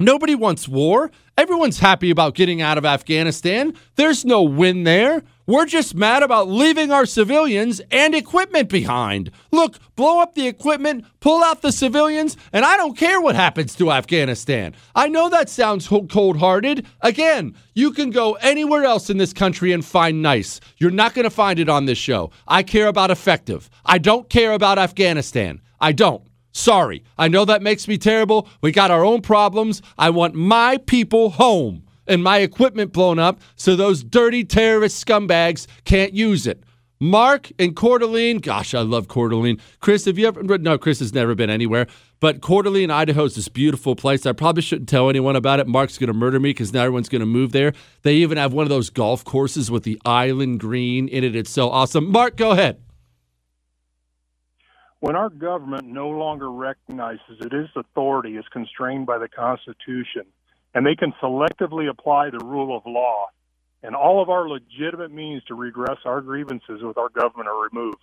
Nobody wants war. Everyone's happy about getting out of Afghanistan. There's no win there. We're just mad about leaving our civilians and equipment behind. Look, blow up the equipment, pull out the civilians, and I don't care what happens to Afghanistan. I know that sounds cold-hearted. Again, you can go anywhere else in this country and find nice. You're not going to find it on this show. I care about effective. I don't care about Afghanistan. I don't. Sorry. I know that makes me terrible. We got our own problems. I want my people home and my equipment blown up so those dirty terrorist scumbags can't use it. Mark and Coeur d'Alene. Gosh, I love Coeur d'Alene. Chris, have you ever... No, Chris has never been anywhere. But Coeur d'Alene, Idaho is this beautiful place. I probably shouldn't tell anyone about it. Mark's going to murder me because now everyone's going to move there. They even have one of those golf courses with the island green in it. It's so awesome. Mark, go ahead. When our government no longer recognizes that its authority is constrained by the Constitution, and they can selectively apply the rule of law, and all of our legitimate means to redress our grievances with our government are removed,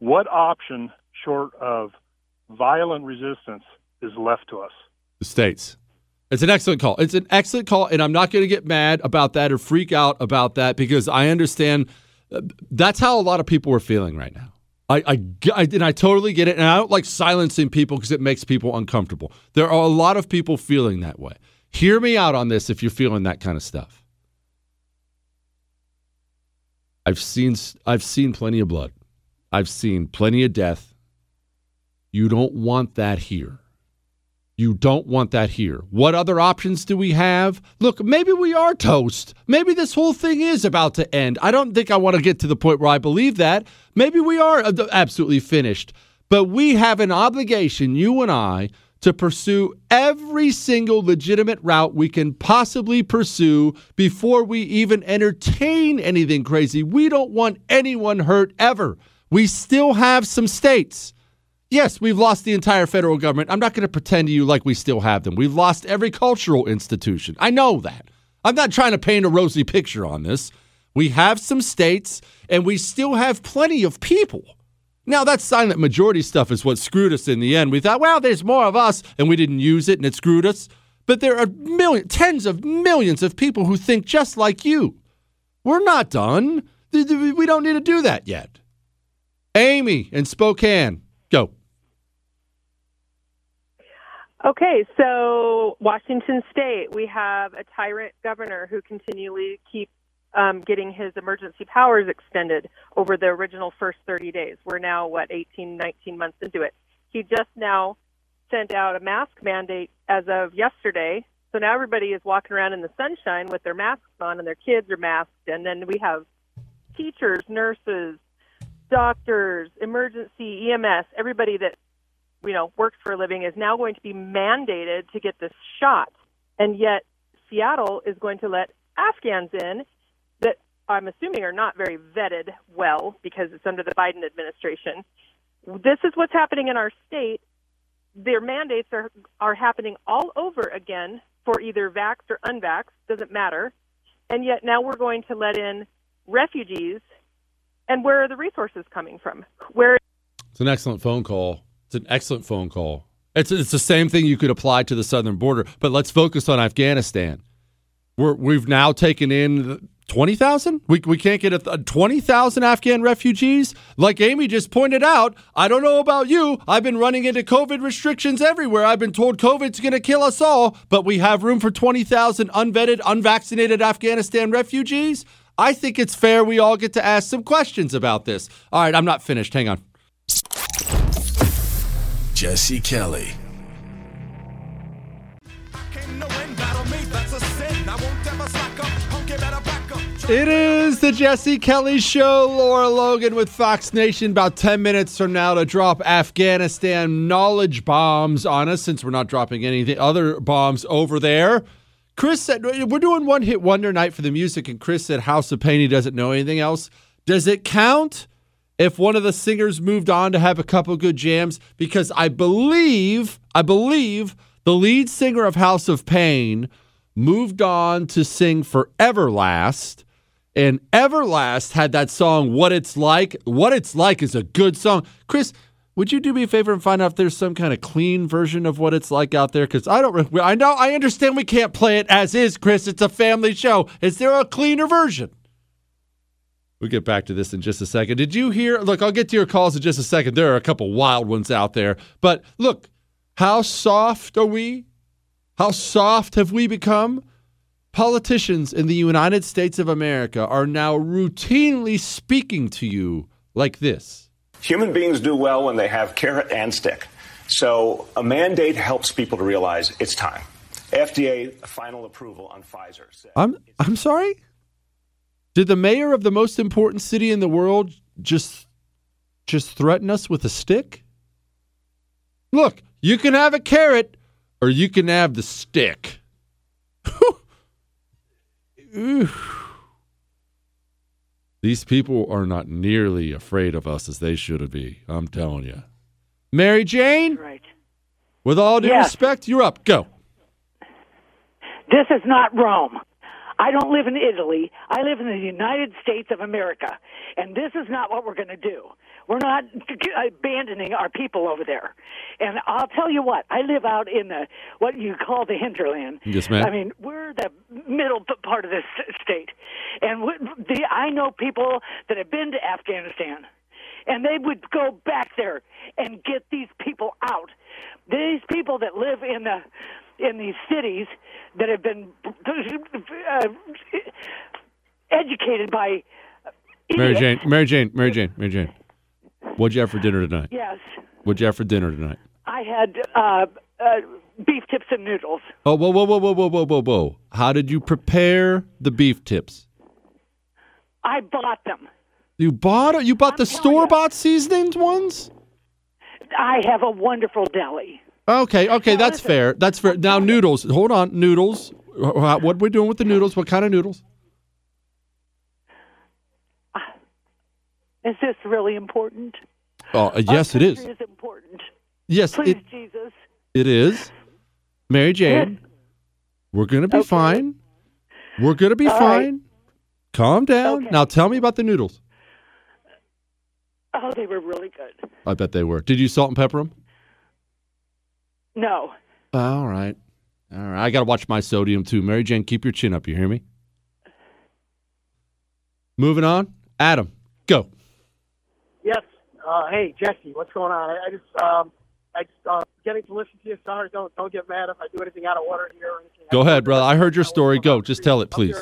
what option short of violent resistance is left to us? The states. It's an excellent call. It's an excellent call, and I'm not going to get mad about that or freak out about that because I understand that's how a lot of people are feeling right now. I, I, I, and I totally get it, and I don't like silencing people because it makes people uncomfortable. There are a lot of people feeling that way. Hear me out on this if you're feeling that kind of stuff. I've seen I've seen plenty of blood. I've seen plenty of death. You don't want that here. You don't want that here. What other options do we have? Look, maybe we are toast. Maybe this whole thing is about to end. I don't think I want to get to the point where I believe that. Maybe we are absolutely finished. But we have an obligation, you and I, to pursue every single legitimate route we can possibly pursue before we even entertain anything crazy. We don't want anyone hurt ever. We still have some states. Yes, we've lost the entire federal government. I'm not going to pretend to you like we still have them. We've lost every cultural institution. I know that. I'm not trying to paint a rosy picture on this. We have some states, and we still have plenty of people. Now, that silent majority stuff is what screwed us in the end. We thought, well, there's more of us, and we didn't use it, and it screwed us. But there are millions, tens of millions of people who think just like you. We're not done. We don't need to do that yet. Amy in Spokane, go. Okay, so Washington State, we have a tyrant governor who continually keeps um, getting his emergency powers extended over the original first thirty days. We're now, what, eighteen, nineteen months into it. He just now sent out a mask mandate as of yesterday. So now everybody is walking around in the sunshine with their masks on and their kids are masked. And then we have teachers, nurses, doctors, emergency, E M S, everybody that, you know, works for a living is now going to be mandated to get this shot. And yet Seattle is going to let Afghans in that I'm assuming are not very vetted well because it's under the Biden administration. This is what's happening in our state. Their mandates are, are happening all over again for either vaxxed or unvaxxed, doesn't matter. And yet now we're going to let in refugees. And where are the resources coming from? Where? It's an excellent phone call. It's an excellent phone call. It's it's the same thing you could apply to the southern border, but let's focus on Afghanistan. We're, we've now taken in twenty thousand? We we can't get a, a twenty thousand Afghan refugees? Like Amy just pointed out, I don't know about you, I've been running into COVID restrictions everywhere. I've been told COVID's going to kill us all, but we have room for twenty thousand unvetted, unvaccinated Afghanistan refugees? I think it's fair we all get to ask some questions about this. All right, I'm not finished. Hang on. Jesse Kelly. It is the Jesse Kelly Show. Lara Logan with Fox Nation. About ten minutes from now to drop Afghanistan knowledge bombs on us, since we're not dropping any other bombs over there. Chris said, we're doing one hit wonder night for the music, and Chris said House of Pain, he doesn't know anything else. Does it count if one of the singers moved on to have a couple good jams? Because I believe, I believe the lead singer of House of Pain moved on to sing for Everlast, and Everlast had that song, What It's Like. What It's Like is a good song. Chris, would you do me a favor and find out if there's some kind of clean version of What It's Like out there? Because I don't, I know, I understand we can't play it as is, Chris. It's a family show. Is there a cleaner version? We'll get back to this in just a second. Did you hear? Look, I'll get to your calls in just a second. There are a couple wild ones out there. But look, how soft are we? How soft have we become? Politicians in the United States of America are now routinely speaking to you like this. Human beings do well when they have carrot and stick. So a mandate helps people to realize it's time. F D A final approval on Pfizer. I'm I'm sorry? Did the mayor of the most important city in the world just just threaten us with a stick? Look, you can have a carrot or you can have the stick. These people are not nearly afraid of us as they should be. I'm telling you. Mary Jane? Right. With all due yes. respect, you're up. Go. This is not Rome. I don't live in Italy. I live in the United States of America. And this is not what we're going to do. We're not abandoning our people over there. And I'll tell you what, I live out in the what you call the hinterland. Yes, ma'am. I mean, we're the middle part of this state. And the, I know people that have been to Afghanistan, and they would go back there and get these people out. These people that live in the in these cities that have been uh, educated by Mary Jane, Mary Jane, Mary Jane, Mary Jane. What'd you have for dinner tonight? Yes. What'd you have for dinner tonight? I had uh, uh, beef tips and noodles. Oh, whoa, whoa, whoa, whoa, whoa, whoa, whoa, whoa. How did you prepare the beef tips? I bought them. You bought You bought I'm the store-bought seasoned ones? I have a wonderful deli. Okay, okay, now, that's listen. fair. That's fair. Now, noodles. Hold on, noodles. What are we doing with the noodles? What kind of noodles? Is this really important? Oh, uh, yes, it is. It is important. Yes, Please, it, Jesus. It is. Mary Jane, yes. we're going to be okay. fine. We're going to be All fine. Right. Calm down. Okay. Now tell me about the noodles. Oh, they were really good. I bet they were. Did you salt and pepper them? No. All right. All right. I got to watch my sodium, too. Mary Jane, keep your chin up. You hear me? Moving on. Adam, go. Yes. Uh, hey, Jesse, what's going on? I, I just, um, I just uh, getting to listen to you. Sorry, don't don't get mad if I do anything out of order here. Or anything. Go ahead, brother. I heard your story. Go. Just tell it, please.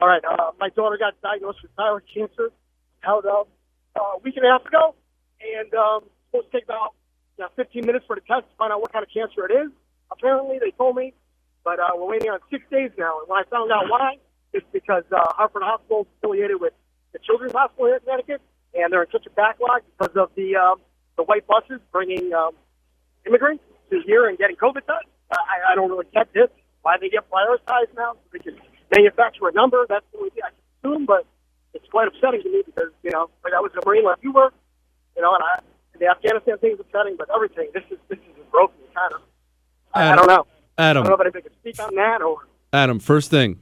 All right. Uh, my daughter got diagnosed with thyroid cancer held up uh, a week and a half ago, and um, it's supposed to take about you know, fifteen minutes for the test to find out what kind of cancer it is. Apparently, they told me, but uh, we're waiting on six days now. And when I found out why, it's because uh, Hartford Hospital is affiliated with the Children's Hospital here in Connecticut, and they're in such a backlog because of the um, the white buses bringing um, immigrants to here and getting COVID done. I, I don't really get this. Why they get prioritized now? So they can manufacture a number. That's the way I assume, but it's quite upsetting to me because, you know, like I was a Marine like you were, you know, and, I, and the Afghanistan thing is upsetting, but everything, this is this is broken, kind of. Adam, I don't know. Adam. I don't know if anybody can speak on that or. Adam, first thing,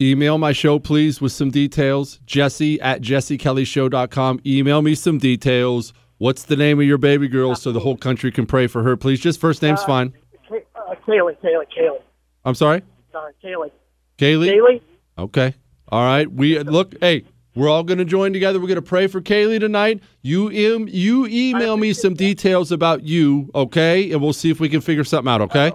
email my show, please, with some details. Jesse at jesse kelly show dot com. Email me some details. What's the name of your baby girl so the whole country can pray for her, please? Just first name's uh, fine. Kay- uh, Kaylee, Kaylee, Kaylee. I'm sorry? Sorry, Kaylee. Kaylee? Kaylee. Okay. All right. We look. Hey, we're all going to join together. We're going to pray for Kaylee tonight. You em, you email me some details about you, okay? And we'll see if we can figure something out, okay?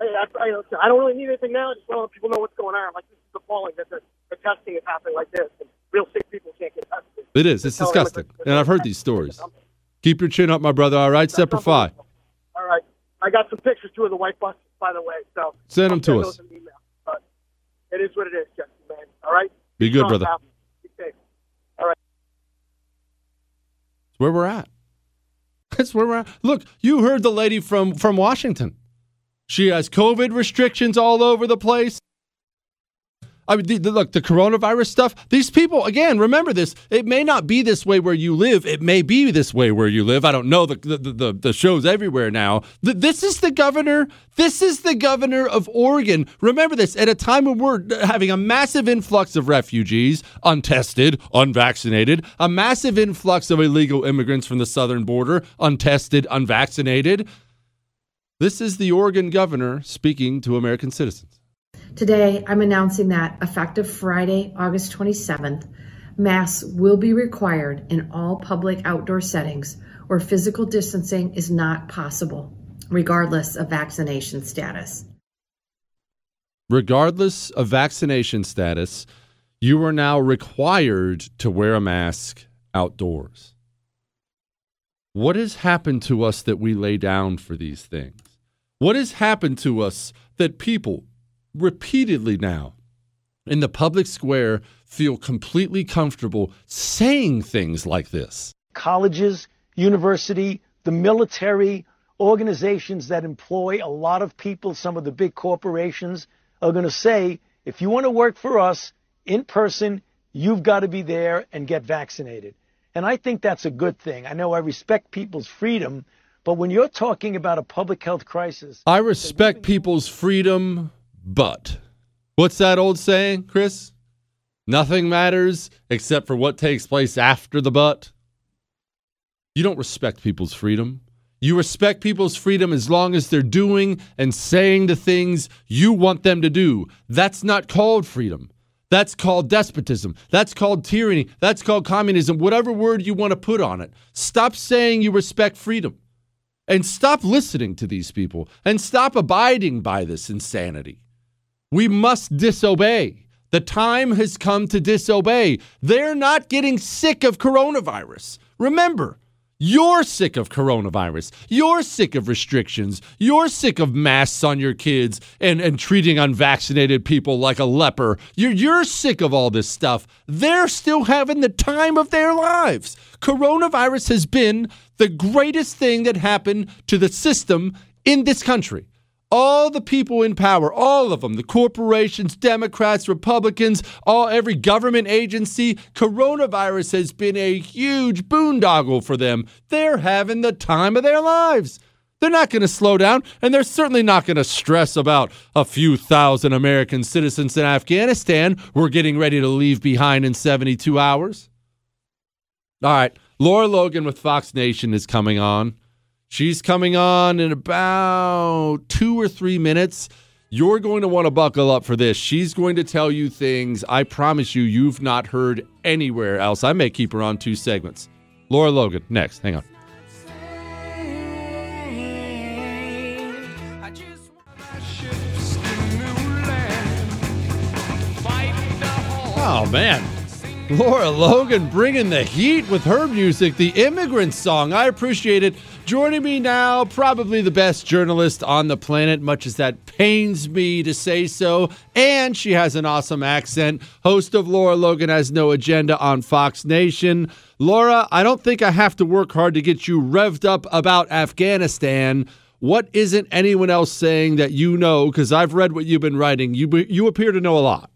Hey, I, I, I don't really need anything now. I just want to let people know what's going on. Like, this is appalling that the, the testing is happening like this. And real sick people can't get tested. It is. It's disgusting. And I've heard these stories. Keep your chin up, my brother. All right, Semper Fi. All right. I got some pictures too of the white buses, by the way. So send them to us. It is what it is, Justin, man. All right? Be good, brother. Be safe. All right. That's where we're at. That's where we're at. Look, you heard the lady from, from Washington. She has COVID restrictions all over the place. I mean, the, the, look, the coronavirus stuff, these people, again, remember this. It may not be this way where you live. It may be this way where you live. I don't know. The the, the, the show's everywhere now. The, this is the governor. This is the governor of Oregon. Remember this. At a time when we're having a massive influx of refugees, untested, unvaccinated, a massive influx of illegal immigrants from the southern border, untested, unvaccinated. This is the Oregon governor speaking to American citizens. Today, I'm announcing that effective Friday, August twenty-seventh, masks will be required in all public outdoor settings where physical distancing is not possible, regardless of vaccination status. Regardless of vaccination status, you are now required to wear a mask outdoors. What has happened to us that we lay down for these things? What has happened to us that people repeatedly now in the public square feel completely comfortable saying things like this? Colleges, university, the military, organizations that employ a lot of people, some of the big corporations are going to say, if you want to work for us in person, you've got to be there and get vaccinated. And I think that's a good thing. I know I respect people's freedom, but when you're talking about a public health crisis, I respect people's freedom. But what's that old saying, Chris? Nothing matters except for what takes place after the but. You don't respect people's freedom. You respect people's freedom as long as they're doing and saying the things you want them to do. That's not called freedom. That's called despotism. That's called tyranny. That's called communism. Whatever word you want to put on it. Stop saying you respect freedom. And stop listening to these people. And stop abiding by this insanity. We must disobey. The time has come to disobey. They're not getting sick of coronavirus. Remember, you're sick of coronavirus. You're sick of restrictions. You're sick of masks on your kids and, and treating unvaccinated people like a leper. You're, you're sick of all this stuff. They're still having the time of their lives. Coronavirus has been the greatest thing that happened to the system in this country. All the people in power, all of them, the corporations, Democrats, Republicans, all every government agency, coronavirus has been a huge boondoggle for them. They're having the time of their lives. They're not going to slow down, and they're certainly not going to stress about a few thousand American citizens in Afghanistan we're getting ready to leave behind in seventy-two hours. All right, Lara Logan with Fox Nation is coming on. She's coming on in about two or three minutes. You're going to want to buckle up for this. She's going to tell you things I promise you you've not heard anywhere else. I may keep her on two segments. Lara Logan, next. Hang on. Oh, man. Lara Logan bringing the heat with her music, the Immigrant Song. I appreciate it. Joining me now, probably the best journalist on the planet, much as that pains me to say so. And she has an awesome accent. Host of Lara Logan Has No Agenda on Fox Nation. Lara, I don't think I have to work hard to get you revved up about Afghanistan. What isn't anyone else saying that you know? Because I've read what you've been writing. You, you appear to know a lot.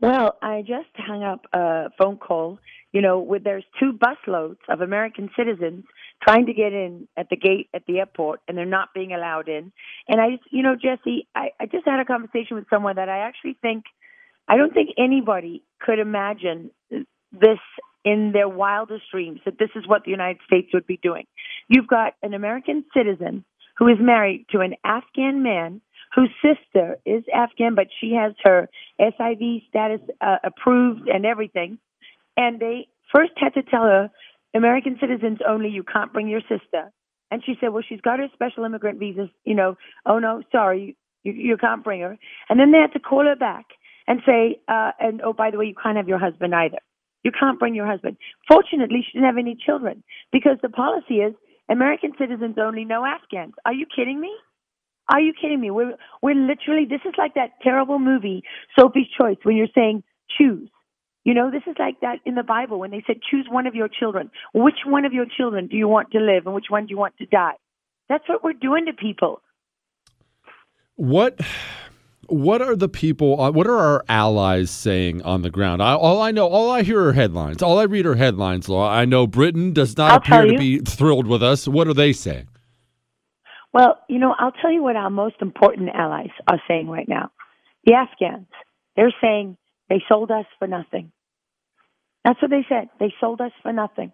Well, I just hung up a phone call, you know, with there's two busloads of American citizens trying to get in at the gate at the airport, and they're not being allowed in. And I, you know, Jesse, I, I just had a conversation with someone that I actually think, I don't think anybody could imagine this in their wildest dreams, that this is what the United States would be doing. You've got an American citizen who is married to an Afghan man whose sister is Afghan, but she has her S I V status uh, approved and everything. And they first had to tell her, American citizens only, you can't bring your sister. And she said, well, she's got her special immigrant visa, you know, oh, no, sorry, you, you can't bring her. And then they had to call her back and say, uh, and oh, by the way, you can't have your husband either. You can't bring your husband. Fortunately, she didn't have any children because the policy is American citizens only, no Afghans. Are you kidding me? Are you kidding me? We're, we're literally, this is like that terrible movie, Sophie's Choice, when you're saying, choose. You know, this is like that in the Bible when they said, choose one of your children. Which one of your children do you want to live and which one do you want to die? That's what we're doing to people. What what are the people, what are our allies saying on the ground? I, all I know, all I hear are headlines. All I read are headlines, Laura. I know Britain does not I'll appear to be thrilled with us. What are they saying? Well, you know, I'll tell you what our most important allies are saying right now. The Afghans, they're saying they sold us for nothing. That's what they said. They sold us for nothing.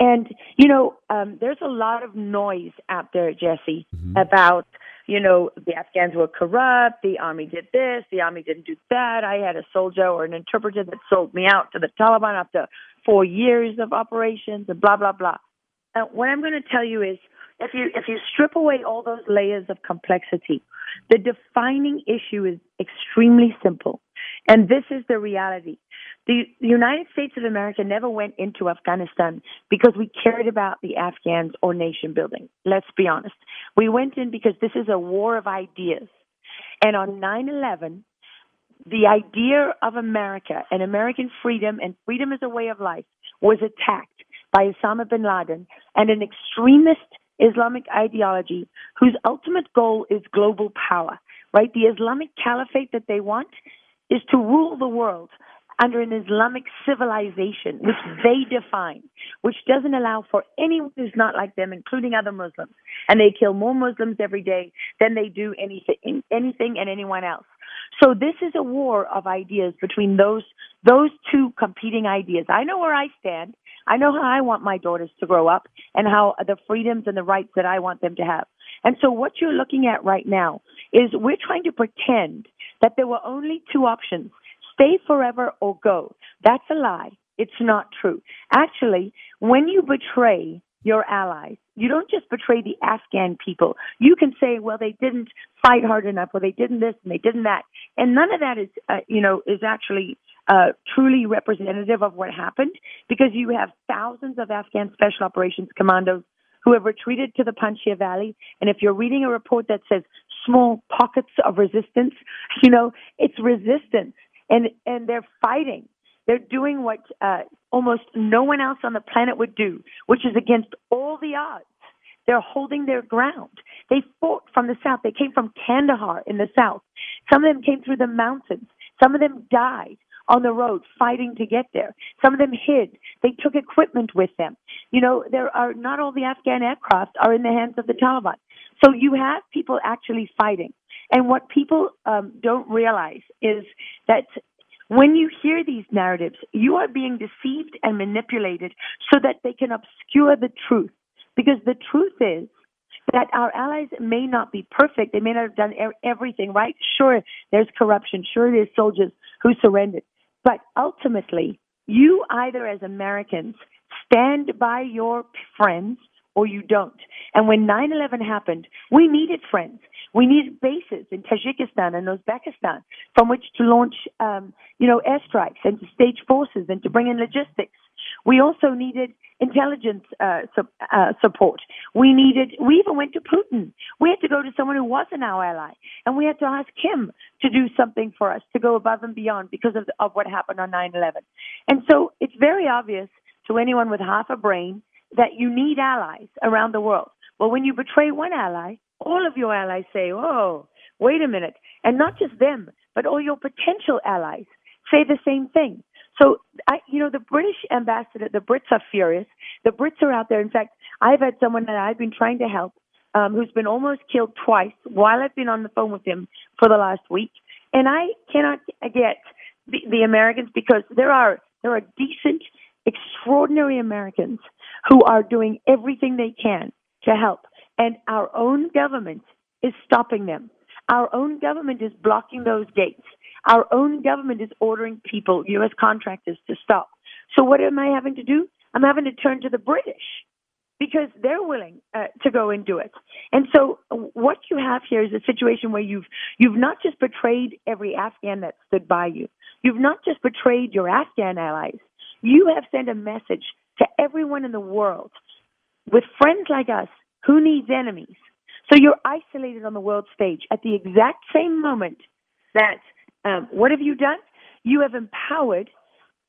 And, you know, um, there's a lot of noise out there, Jesse, mm-hmm. about, you know, the Afghans were corrupt, the army did this, the army didn't do that. I had a soldier or an interpreter that sold me out to the Taliban after four years of operations and blah, blah, blah. Uh, what I'm going to tell you is, If you if you strip away all those layers of complexity, the defining issue is extremely simple. And this is the reality. The, the United States of America never went into Afghanistan because we cared about the Afghans or nation building. Let's be honest. We went in because this is a war of ideas. And on nine eleven, the idea of America and American freedom and freedom as a way of life was attacked by Osama bin Laden and an extremist Islamic ideology whose ultimate goal is global power, right? The Islamic caliphate that they want is to rule the world under an Islamic civilization, which they define, which doesn't allow for anyone who's not like them, including other Muslims. And they kill more Muslims every day than they do anything, anything and anyone else. So this is a war of ideas between those those two competing ideas. I know where I stand. I know how I want my daughters to grow up and how the freedoms and the rights that I want them to have. And so what you're looking at right now is we're trying to pretend that there were only two options, stay forever or go. That's a lie. It's not true. Actually, when you betray your allies, you don't just betray the Afghan people. You can say, well, they didn't fight hard enough, or they didn't this and they didn't that. And none of that is, uh, you know, is actually uh, truly representative of what happened, because you have thousands of Afghan special operations commandos who have retreated to the Panjshir Valley. And if you're reading a report that says small pockets of resistance, you know, it's resistance. And, and they're fighting. They're doing what uh, almost no one else on the planet would do, which is against all the odds. They're holding their ground. They fought from the south. They came from Kandahar in the south. Some of them came through the mountains. Some of them died on the road fighting to get there. Some of them hid. They took equipment with them. You know, there are not all the Afghan aircraft are in the hands of the Taliban. So you have people actually fighting. And what people um, don't realize is that when you hear these narratives, you are being deceived and manipulated so that they can obscure the truth. Because the truth is that our allies may not be perfect. They may not have done everything right. Sure, there's corruption. Sure, there's soldiers who surrendered. But ultimately, you either as Americans stand by your friends or you don't. And when nine eleven happened, we needed friends. We needed bases in Tajikistan and Uzbekistan from which to launch, um, you know, airstrikes and to stage forces and to bring in logistics. We also needed intelligence uh, su- uh, support. We needed, we even went to Putin. We had to go to someone who wasn't our ally, and we had to ask him to do something for us, to go above and beyond because of, the, of what happened on nine eleven. And so it's very obvious to anyone with half a brain that you need allies around the world. Well, when you betray one ally, all of your allies say, oh, wait a minute. And not just them, but all your potential allies say the same thing. So, I, you know, the British ambassador, the Brits are furious. The Brits are out there. In fact, I've had someone that I've been trying to help um, who's been almost killed twice while I've been on the phone with him for the last week. And I cannot get the, the Americans, because there are there are decent, extraordinary Americans who are doing everything they can to help. And our own government is stopping them. Our own government is blocking those gates. Our own government is ordering people, U S contractors, to stop. So what am I having to do? I'm having to turn to the British because they're willing uh, to go and do it. And so what you have here is a situation where you've you've not just betrayed every Afghan that stood by you. You've not just betrayed your Afghan allies. You have sent a message to everyone in the world with friends like us who needs enemies. So you're isolated on the world stage at the exact same moment that Um, what have you done? You have empowered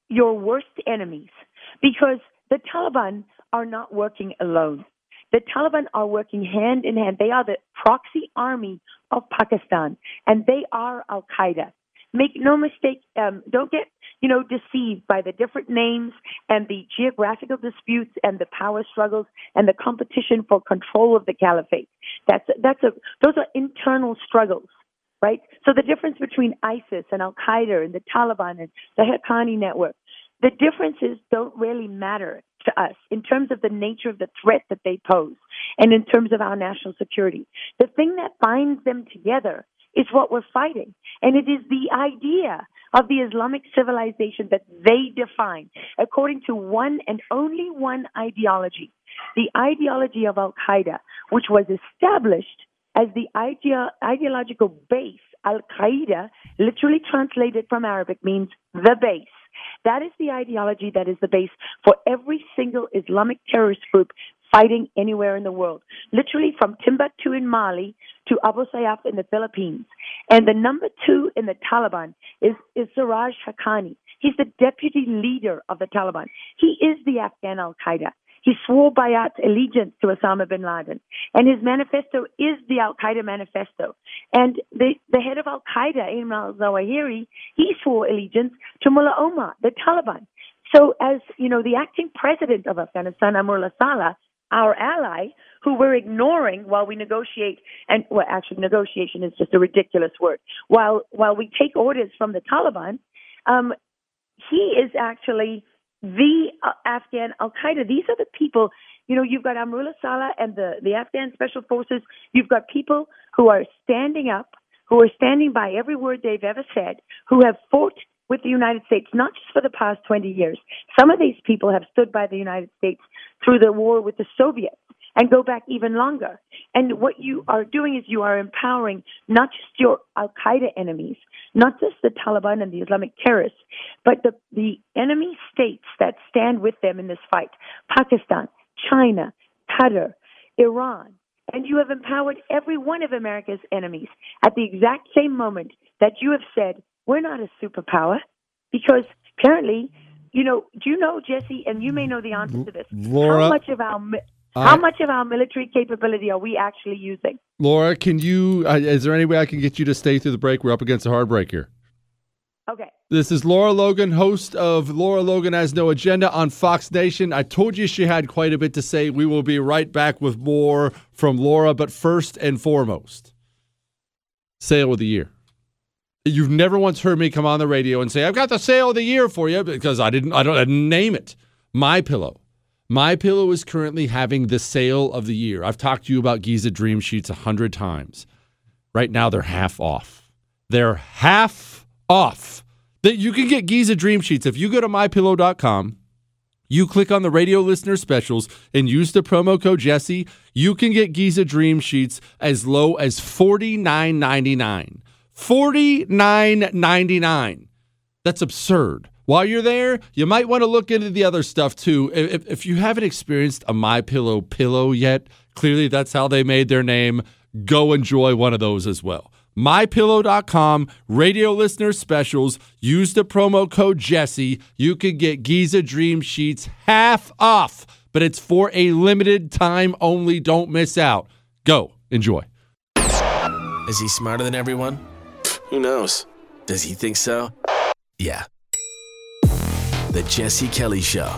your worst enemies, because the Taliban are not working alone. The Taliban are working hand in hand. They are the proxy army of Pakistan, and they are Al-Qaeda. Make no mistake, um, don't get, you know, deceived by the different names and the geographical disputes and the power struggles and the competition for control of the caliphate. That's, that's a, those are internal struggles. Right? So the difference between ISIS and Al-Qaeda and the Taliban and the Haqqani network, the differences don't really matter to us in terms of the nature of the threat that they pose and in terms of our national security. The thing that binds them together is what we're fighting, and it is the idea of the Islamic civilization that they define according to one and only one ideology, the ideology of Al-Qaeda, which was established as the ideo- ideological base. Al-Qaeda, literally translated from Arabic, means the base. That is the ideology that is the base for every single Islamic terrorist group fighting anywhere in the world, literally from Timbuktu in Mali to Abu Sayyaf in the Philippines. And the number two in the Taliban is, is Siraj Haqqani. He's the deputy leader of the Taliban. He is the Afghan Al-Qaeda. He swore bayat allegiance to Osama bin Laden, and his manifesto is the Al-Qaeda manifesto. And the, the head of Al-Qaeda, Imran Zawahiri, he swore allegiance to Mullah Omar, the Taliban. So as, you know, the acting president of Afghanistan, Amrullah Saleh, our ally, who we're ignoring while we negotiate, and well, actually negotiation is just a ridiculous word, while, while we take orders from the Taliban, um, he is actually the Afghan Al-Qaeda. These are the people, you know, you've got Amrullah Saleh and the, the Afghan Special Forces. You've got people who are standing up, who are standing by every word they've ever said, who have fought with the United States, not just for the past twenty years. Some of these people have stood by the United States through the war with the Soviets and go back even longer. And what you are doing is you are empowering not just your Al-Qaeda enemies, not just the Taliban and the Islamic terrorists, but the, the enemy states that stand with them in this fight, Pakistan, China, Qatar, Iran. And you have empowered every one of America's enemies at the exact same moment that you have said, we're not a superpower, because apparently, you know, do you know, Jesse, and you may know the answer to this, Laura, how much of our... How much of our military capability are we actually using? Laura, can you, uh, is there any way I can get you to stay through the break? We're up against a hard break here. Okay. This is Lara Logan, host of Lara Logan Has No Agenda on Fox Nation. I told you she had quite a bit to say. We will be right back with more from Laura. But first and foremost, sale of the year. You've never once heard me come on the radio and say, I've got the sale of the year for you, because I didn't, I don't, I didn't name it. MyPillow. MyPillow is currently having the sale of the year. I've talked to you about Giza Dream Sheets a hundred times. Right now, they're half off. They're half off. That you can get Giza Dream Sheets. If you go to my pillow dot com, you click on the radio listener specials and use the promo code Jesse, you can get Giza Dream Sheets as low as forty-nine ninety-nine. forty-nine ninety-nine. That's absurd. While you're there, you might want to look into the other stuff, too. If, if you haven't experienced a MyPillow pillow yet, clearly that's how they made their name. Go enjoy one of those as well. my pillow dot com, radio listener specials. Use the promo code Jesse. You can get Giza Dream Sheets half off, but it's for a limited time only. Don't miss out. Go. Enjoy. Is he smarter than everyone? Who knows? Does he think so? Yeah. The Jesse Kelly Show.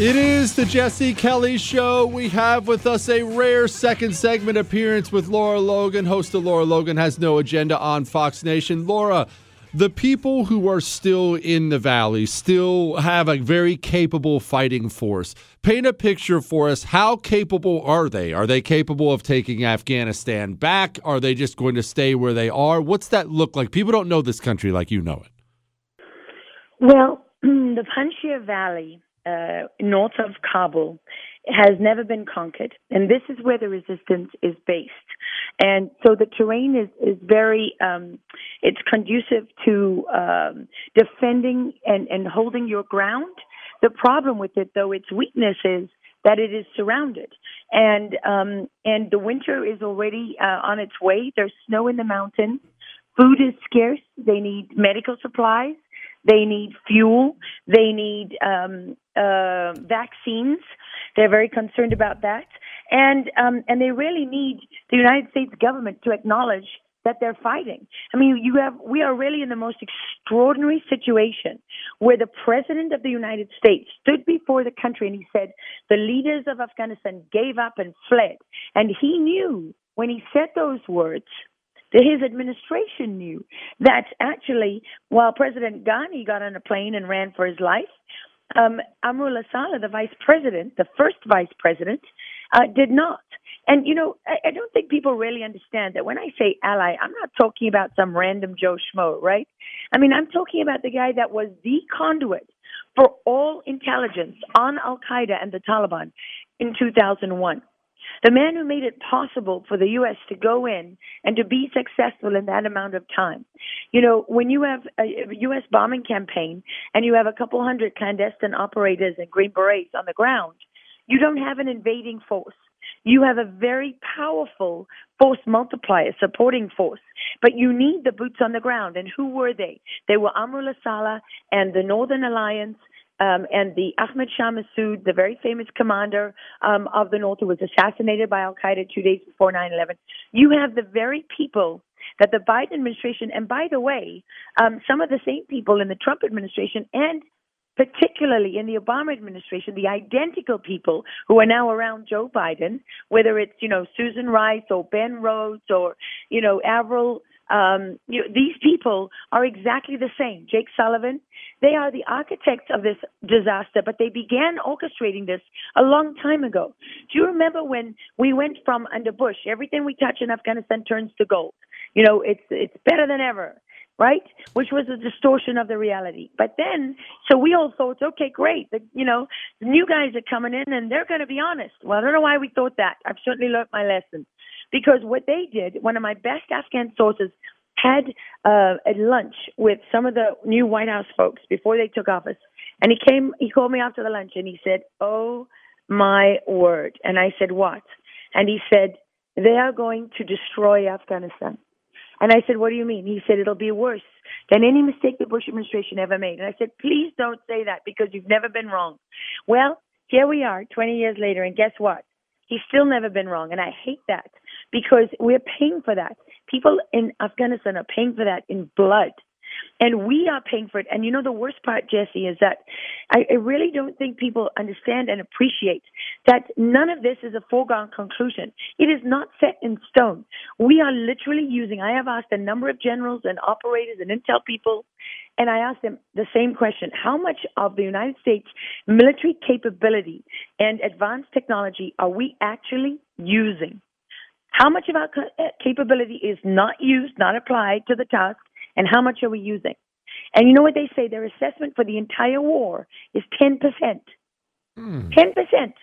It is the Jesse Kelly Show. We have with us a rare second segment appearance with Lara Logan, host of Lara Logan Has No Agenda on Fox Nation. Lara, the people who are still in the valley still have a very capable fighting force. Paint a picture for us. How capable are they? Are they capable of taking Afghanistan back? Are they just going to stay where they are? What's that look like? People don't know this country like you know it. Well, the Panjshir Valley, uh, north of Kabul, has never been conquered. And this is where the resistance is based. And so the terrain is, is very, um, it's conducive to um, defending and, and holding your ground. The problem with it, though, its weakness is that it is surrounded. And um, and the winter is already uh, on its way. There's snow in the mountains. Food is scarce. They need medical supplies. They need fuel. They need um, uh, vaccines. They're very concerned about that. And um, and they really need the United States government to acknowledge that they're fighting. I mean, you have we are really in the most extraordinary situation where the president of the United States stood before the country and he said, the leaders of Afghanistan gave up and fled. And he knew when he said those words, that his administration knew that actually while President Ghani got on a plane and ran for his life, um, Amrullah Saleh, the vice president, the first vice president, Uh, did not. And, you know, I, I don't think people really understand that when I say ally, I'm not talking about some random Joe Schmo, right? I mean, I'm talking about the guy that was the conduit for all intelligence on al-Qaeda and the Taliban in two thousand one. The man who made it possible for the U S to go in and to be successful in that amount of time. You know, when you have a U S bombing campaign and you have a couple hundred clandestine operators and Green Berets on the ground, you don't have an invading force. You have a very powerful force multiplier, supporting force. But you need the boots on the ground. And who were they? They were Amrullah Saleh and the Northern Alliance um, and the Ahmad Shah Massoud, the very famous commander um, of the North who was assassinated by al-Qaeda two days before nine eleven. You have the very people that the Biden administration, and by the way, um, some of the same people in the Trump administration and particularly in the Obama administration, the identical people who are now around Joe Biden, whether it's, you know, Susan Rice or Ben Rhodes or, you know, Avril, um, you know, these people are exactly the same. Jake Sullivan, they are the architects of this disaster, but they began orchestrating this a long time ago. Do you remember when we went from under Bush, everything we touch in Afghanistan turns to gold? You know, it's it's better than ever. Right? Which was a distortion of the reality. But then, so we all thought, okay, great. The, you know, the new guys are coming in and they're going to be honest. Well, I don't know why we thought that. I've certainly learned my lesson. Because what they did, one of my best Afghan sources had uh, a lunch with some of the new White House folks before they took office. And he came, he called me after the lunch and he said, oh my word. And I said, what? And he said, they are going to destroy Afghanistan. And I said, what do you mean? He said, it'll be worse than any mistake the Bush administration ever made. And I said, please don't say that because you've never been wrong. Well, here we are twenty years later, and guess what? He's still never been wrong, and I hate that because we're paying for that. People in Afghanistan are paying for that in blood. And we are paying for it. And you know, the worst part, Jesse, is that I, I really don't think people understand and appreciate that none of this is a foregone conclusion. It is not set in stone. We are literally using, I have asked a number of generals and operators and intel people, and I asked them the same question. How much of the United States military capability and advanced technology are we actually using? How much of our capability is not used, not applied to the task, and how much are we using? And you know what they say? Their assessment for the entire war is ten percent. Mm. ten percent.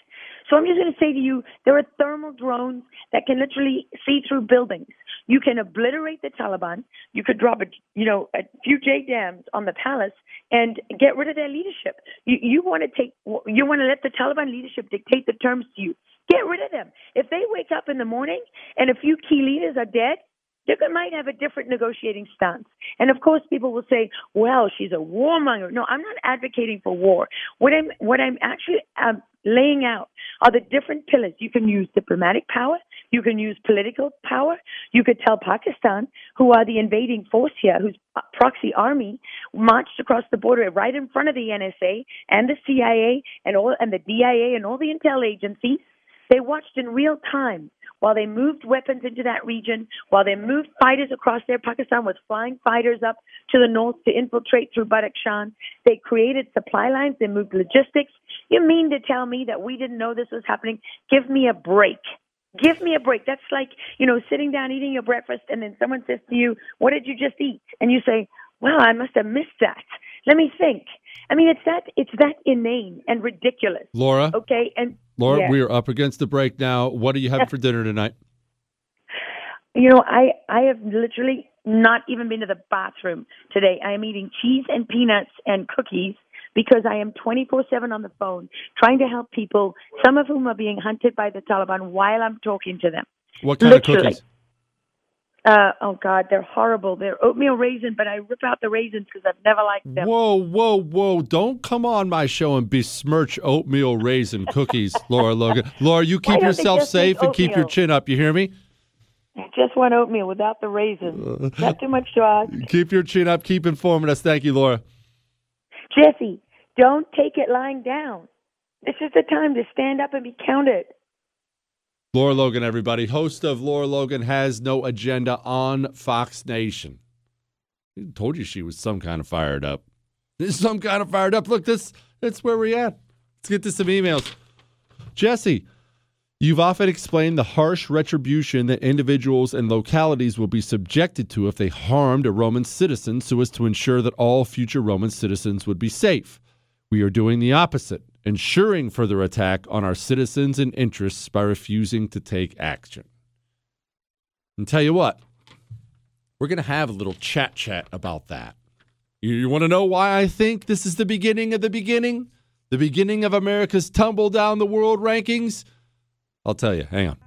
So I'm just going to say to you, there are thermal drones that can literally see through buildings. You can obliterate the Taliban. You could drop a, you know, a few J dams on the palace and get rid of their leadership. You, you want to take, you want to let the Taliban leadership dictate the terms to you. Get rid of them. If they wake up in the morning and a few key leaders are dead, they might have a different negotiating stance. And, of course, people will say, well, she's a warmonger. No, I'm not advocating for war. What I'm what I'm actually um, laying out are the different pillars. You can use diplomatic power. You can use political power. You could tell Pakistan, who are the invading force here, whose proxy army marched across the border right in front of the N S A and the C I A and all and the D I A and all the intel agencies. They watched in real time while they moved weapons into that region, while they moved fighters across there. Pakistan was flying fighters up to the north to infiltrate through Bataclan. They created supply lines. They moved logistics. You mean to tell me that we didn't know this was happening? Give me a break. Give me a break. That's like, you know, sitting down, eating your breakfast, and then someone says to you, what did you just eat? And you say, well, I must have missed that. Let me think. I mean, it's that it's that inane and ridiculous. Laura? Okay, and Laura, yeah. We are up against the break now. What do you have for dinner tonight? You know, I, I have literally not even been to the bathroom today. I am eating cheese and peanuts and cookies because I am twenty-four seven on the phone trying to help people, some of whom are being hunted by the Taliban while I'm talking to them. What kind literally. of cookies? Uh, oh, God, they're horrible. They're oatmeal raisin, but I rip out the raisins because I've never liked them. Whoa, whoa, whoa. Don't come on my show and besmirch oatmeal raisin cookies, Lara Logan. Laura, you keep yourself safe and keep your chin up. You hear me? I just want oatmeal without the raisins. Not too much to ask. Keep your chin up. Keep informing us. Thank you, Laura. Jesse, don't take it lying down. This is the time to stand up and be counted. Lara Logan, everybody, host of Lara Logan Has No Agenda on Fox Nation. I told you she was some kind of fired up. Some kind of fired up. Look, this that's where we're at. Let's get to some emails. Jesse, you've often explained the harsh retribution that individuals and localities will be subjected to if they harmed a Roman citizen so as to ensure that all future Roman citizens would be safe. We are doing the opposite, ensuring further attack on our citizens and interests by refusing to take action. And tell you what, we're going to have a little chat-chat about that. You, you want to know why I think this is the beginning of the beginning? The beginning of America's tumble down the world rankings? I'll tell you. Hang on.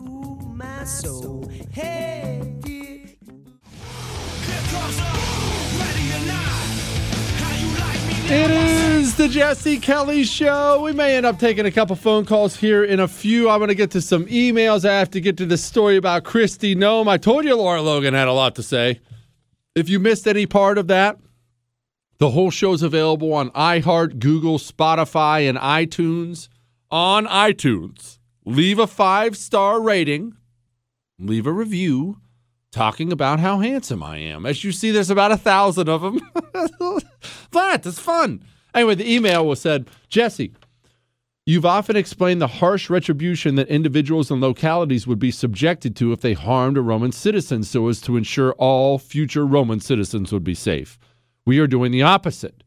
Ooh, my soul. Hey, yeah. It is the Jesse Kelly Show. We may end up taking a couple phone calls here in a few. I'm going to get to some emails. I have to get to this story about Kristi Noem. I told you Lara Logan had a lot to say. If you missed any part of that, the whole show's available on iHeart, Google, Spotify, and iTunes. On iTunes, leave a five-star rating. Leave a review talking about how handsome I am. As you see, there's about a thousand of them. But it's fun. Anyway, the email was said, Jesse, you've often explained the harsh retribution that individuals and localities would be subjected to if they harmed a Roman citizen so as to ensure all future Roman citizens would be safe. We are doing the opposite.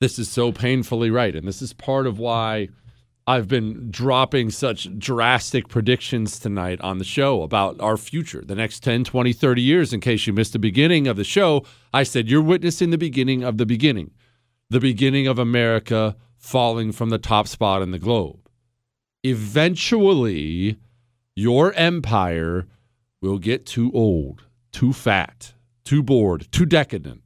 This is so painfully right, and this is part of why I've been dropping such drastic predictions tonight on the show about our future, the next ten, twenty, thirty years. In case you missed the beginning of the show, I said, you're witnessing the beginning of the beginning, the beginning of America falling from the top spot in the globe. Eventually, your empire will get too old, too fat, too bored, too decadent,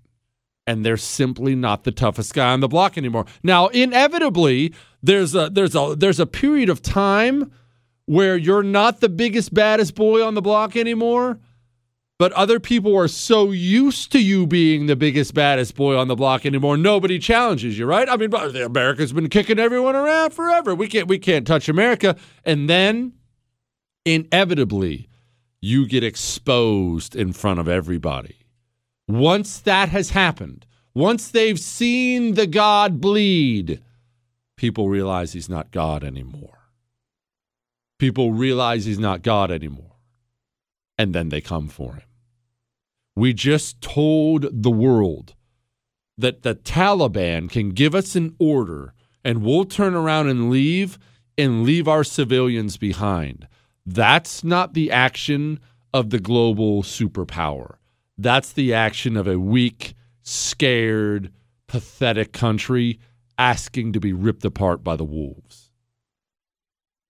and they're simply not the toughest guy on the block anymore. Now, inevitably, There's a there's a there's a period of time where you're not the biggest, baddest boy on the block anymore, But other people are so used to you being the biggest, baddest boy on the block anymore. Nobody challenges you, right? I mean, America's been kicking everyone around forever. We can't, we can't touch America. And then, inevitably, you get exposed in front of everybody. Once that has happened, once they've seen the God bleed, people realize he's not God anymore. People realize he's not God anymore. And then they come for him. We just told the world that the Taliban can give us an order and we'll turn around and leave and leave our civilians behind. That's not the action of the global superpower. That's the action of a weak, scared, pathetic country asking to be ripped apart by the wolves.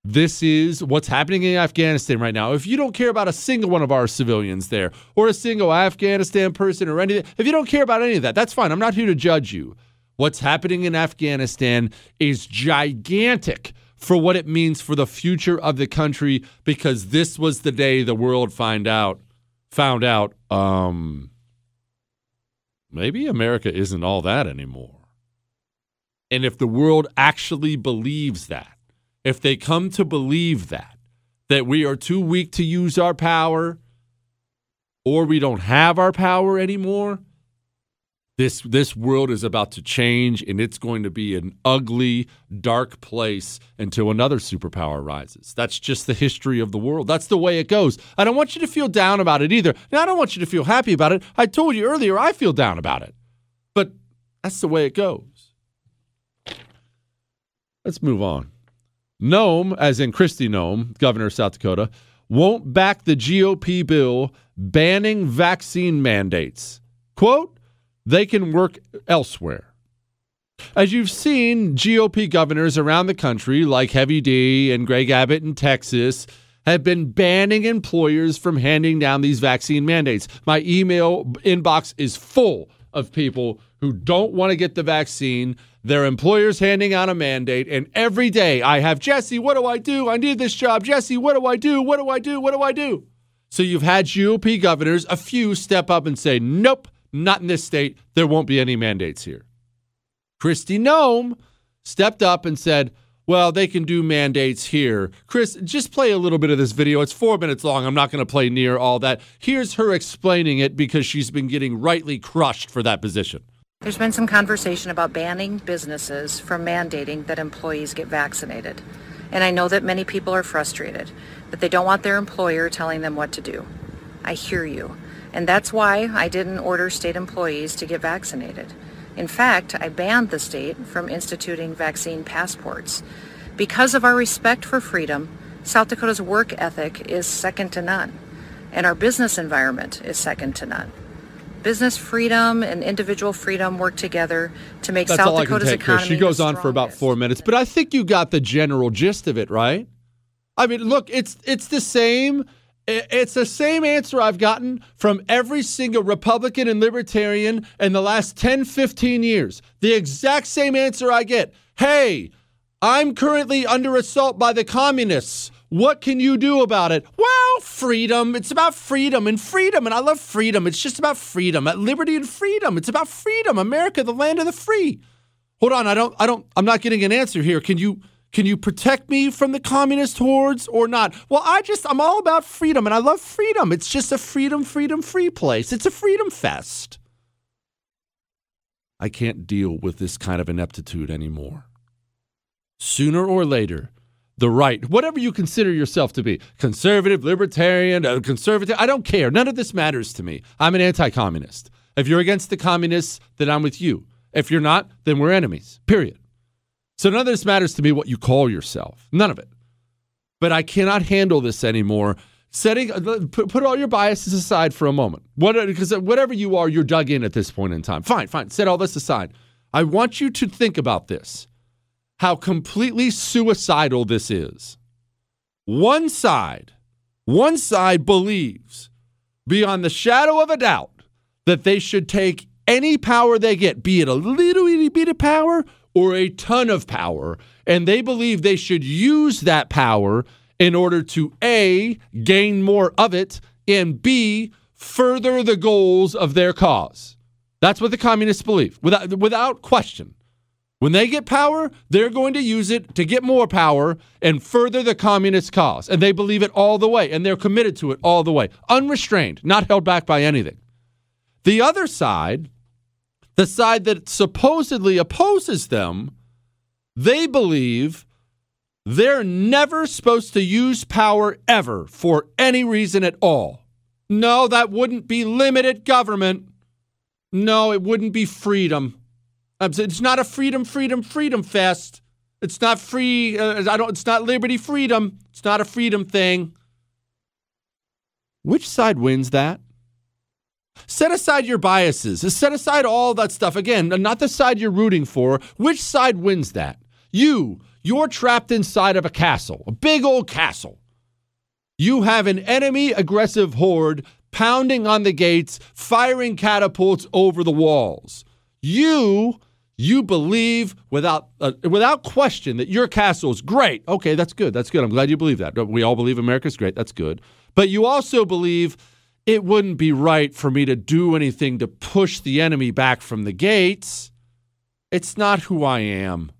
This is what's happening in Afghanistan right now. If you don't care about a single one of our civilians there or a single Afghanistan person or anything, if you don't care about any of that, that's fine. I'm not here to judge you. What's happening in Afghanistan is gigantic for what it means for the future of the country, because this was the day the world find out, found out um, maybe America isn't all that anymore. And if the world actually believes that, if they come to believe that, that we are too weak to use our power or we don't have our power anymore, this this world is about to change, and it's going to be an ugly, dark place until another superpower rises. That's just the history of the world. That's the way it goes. I don't want you to feel down about it either. Now, I don't want you to feel happy about it. I told you earlier I feel down about it. But that's the way it goes. Let's move on. Noem, as in Kristi Noem, governor of South Dakota, won't back the G O P bill banning vaccine mandates. Quote, they can work elsewhere. As you've seen, G O P governors around the country, like Heavy D and Greg Abbott in Texas, have been banning employers from handing down these vaccine mandates. My email inbox is full of people who don't want to get the vaccine. Their employer's handing out a mandate, and every day I have, Jesse, what do I do? I need this job. Jesse, what do I do? What do I do? What do I do? So you've had G O P governors, a few, step up and say, nope, not in this state. There won't be any mandates here. Kristi Noem stepped up and said, well, they can do mandates here. Chris, just play a little bit of this video. It's four minutes long. I'm not going to play near all that. Here's her explaining it, because she's been getting rightly crushed for that position. There's been some conversation about banning businesses from mandating that employees get vaccinated. And I know that many people are frustrated, that they don't want their employer telling them what to do. I hear you. And that's why I didn't order state employees to get vaccinated. In fact, I banned the state from instituting vaccine passports. Because of our respect for freedom, South Dakota's work ethic is second to none, and our business environment is second to none. Business freedom and individual freedom work together to make That's South Dakota's economy. She goes on for about four minutes, but I think you got the general gist of it, right? I mean, look, it's it's the same. It's the same answer I've gotten from every single Republican and Libertarian in the last ten, fifteen years. The exact same answer I get. Hey, I'm currently under assault by the communists. What can you do about it? Well, freedom. It's about freedom and freedom. And I love freedom. It's just about freedom, liberty and freedom. It's about freedom. America, the land of the free. Hold on. I don't, I don't, I'm not getting an answer here. Can you, can you protect me from the communist hordes or not? Well, I just, I'm all about freedom and I love freedom. It's just a freedom, freedom, free place. It's a freedom fest. I can't deal with this kind of ineptitude anymore. Sooner or later, the right, whatever you consider yourself to be, conservative, libertarian, conservative, I don't care. None of this matters to me. I'm an anti-communist. If you're against the communists, then I'm with you. If you're not, then we're enemies, period. So none of this matters to me what you call yourself. None of it. But I cannot handle this anymore. Setting, put, put all your biases aside for a moment. What, because whatever you are, you're dug in at this point in time. Fine, fine. Set all this aside. I want you to think about this. How completely suicidal this is. One side, one side believes beyond the shadow of a doubt that they should take any power they get, be it a little itty bit of power or a ton of power, and they believe they should use that power in order to A, gain more of it, and B, further the goals of their cause. That's what the communists believe, without without question. When they get power, they're going to use it to get more power and further the communist cause. And they believe it all the way, and they're committed to it all the way. Unrestrained, not held back by anything. The other side, the side that supposedly opposes them, they believe they're never supposed to use power ever for any reason at all. No, that wouldn't be limited government. No, it wouldn't be freedom. It's not a freedom, freedom, freedom fest. It's not free. Uh, I don't. It's not liberty, freedom. It's not a freedom thing. Which side wins that? Set aside your biases. Set aside all that stuff. Again, not the side you're rooting for. Which side wins that? You, you're trapped inside of a castle, a big old castle. You have an enemy aggressive horde pounding on the gates, firing catapults over the walls. You, you believe without uh, without question that your castle is great. Okay, that's good. That's good. I'm glad you believe that. We all believe America's great. That's good. But you also believe it wouldn't be right for me to do anything to push the enemy back from the gates. It's not who I am.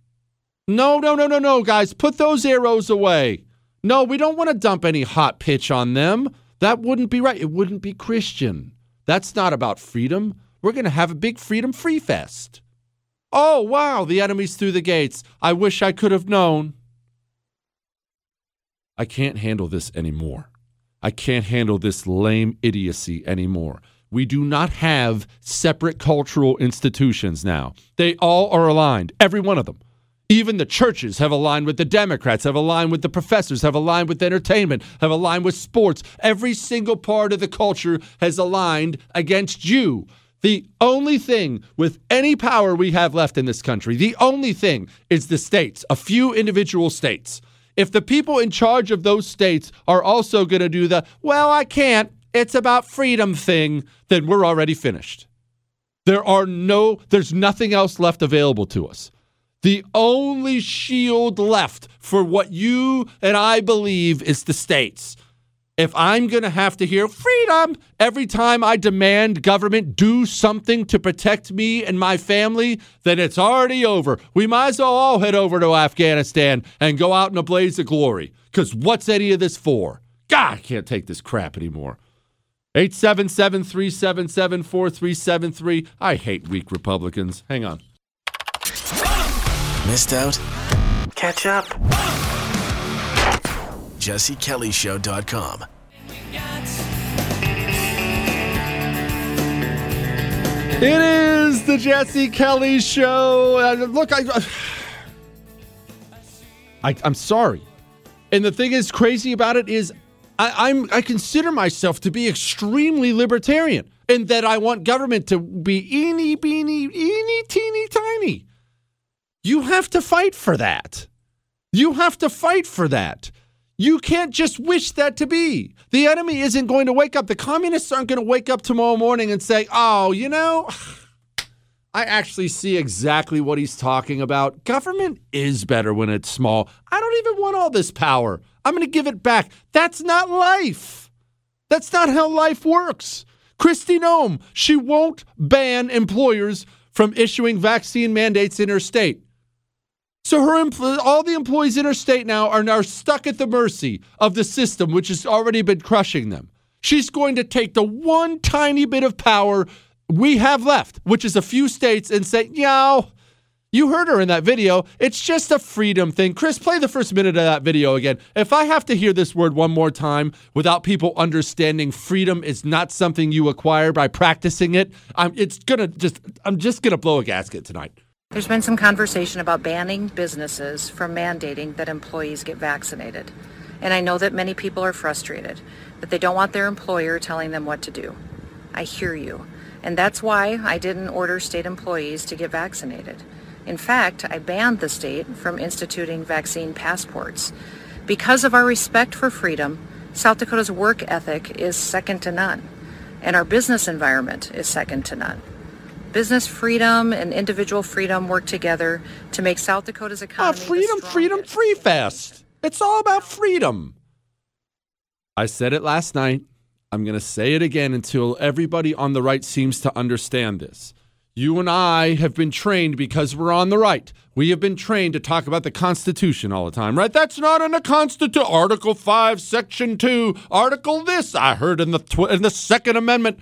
No, no, no, no, no, guys. Put those arrows away. No, we don't want to dump any hot pitch on them. That wouldn't be right. It wouldn't be Christian. That's not about freedom. We're going to have a big freedom free fest. Oh, wow, the enemy's through the gates. I wish I could have known. I can't handle this anymore. I can't handle this lame idiocy anymore. We do not have separate cultural institutions now. They all are aligned, every one of them. Even the churches have aligned with the Democrats, have aligned with the professors, have aligned with entertainment, have aligned with sports. Every single part of the culture has aligned against you. The only thing with any power we have left in this country, the only thing is the states, a few individual states. If the people in charge of those states are also going to do the, well, I can't, it's about freedom thing, then we're already finished. There are no, there's nothing else left available to us. The only shield left for what you and I believe is the states. If I'm going to have to hear freedom every time I demand government do something to protect me and my family, then it's already over. We might as well all head over to Afghanistan and go out in a blaze of glory. Because what's any of this for? God, I can't take this crap anymore. eight seven seven, three seven seven, four three seven three. I hate weak Republicans. Hang on. Missed out? Catch up. Jesse Kelly Show dot com. It is the Jesse Kelly Show. Uh, look, I, I, I'm sorry. And the thing is crazy about it is I, I'm, I consider myself to be extremely libertarian and that I want government to be eeny, beeny, eeny, teeny, tiny. You have to fight for that. You have to fight for that. You can't just wish that to be. The enemy isn't going to wake up. The communists aren't going to wake up tomorrow morning and say, oh, you know, I actually see exactly what he's talking about. Government is better when it's small. I don't even want all this power. I'm going to give it back. That's not life. That's not how life works. Kristi Noem, she won't ban employers from issuing vaccine mandates in her state. So her empl- all the employees in her state now are, are stuck at the mercy of the system, which has already been crushing them. She's going to take the one tiny bit of power we have left, which is a few states, and say, yo, you heard her in that video. It's just a freedom thing. Chris, play the first minute of that video again. If I have to hear this word one more time without people understanding freedom is not something you acquire by practicing it, I'm, it's gonna just, I'm just going to blow a gasket tonight. There's been some conversation about banning businesses from mandating that employees get vaccinated. And I know that many people are frustrated, that they don't want their employer telling them what to do. I hear you. And that's why I didn't order state employees to get vaccinated. In fact, I banned the state from instituting vaccine passports. Because of our respect for freedom, South Dakota's work ethic is second to none, and our business environment is second to none. Business freedom and individual freedom work together to make South Dakota's economy. Oh, freedom, freedom, free fest. It's all about freedom. I said it last night. I'm going to say it again until everybody on the right seems to understand this. You and I have been trained, because we're on the right, we have been trained to talk about the Constitution all the time, right? That's not in the Constitution. Article five, Section two, Article this, I heard in the tw- in the Second Amendment.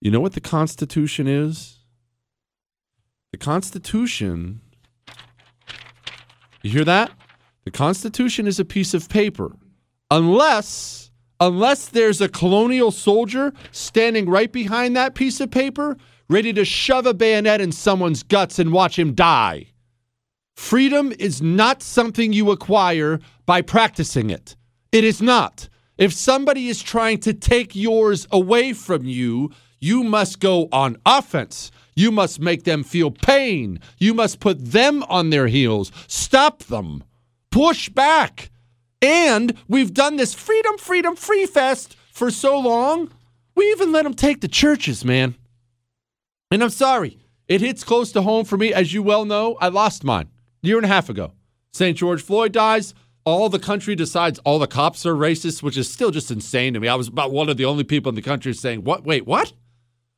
You know what the Constitution is? The Constitution, you hear that? The Constitution is a piece of paper. Unless, unless there's a colonial soldier standing right behind that piece of paper, ready to shove a bayonet in someone's guts and watch him die. Freedom is not something you acquire by practicing it. It is not. If somebody is trying to take yours away from you, you must go on offense. You must make them feel pain. You must put them on their heels. Stop them. Push back. And we've done this freedom, freedom, free fest for so long, we even let them take the churches, man. And I'm sorry. It hits close to home for me. As you well know, I lost mine a year and a half ago. Saint George Floyd dies. All the country decides all the cops are racist, which is still just insane to me. I was about one of the only people in the country saying, "What? Wait, what?"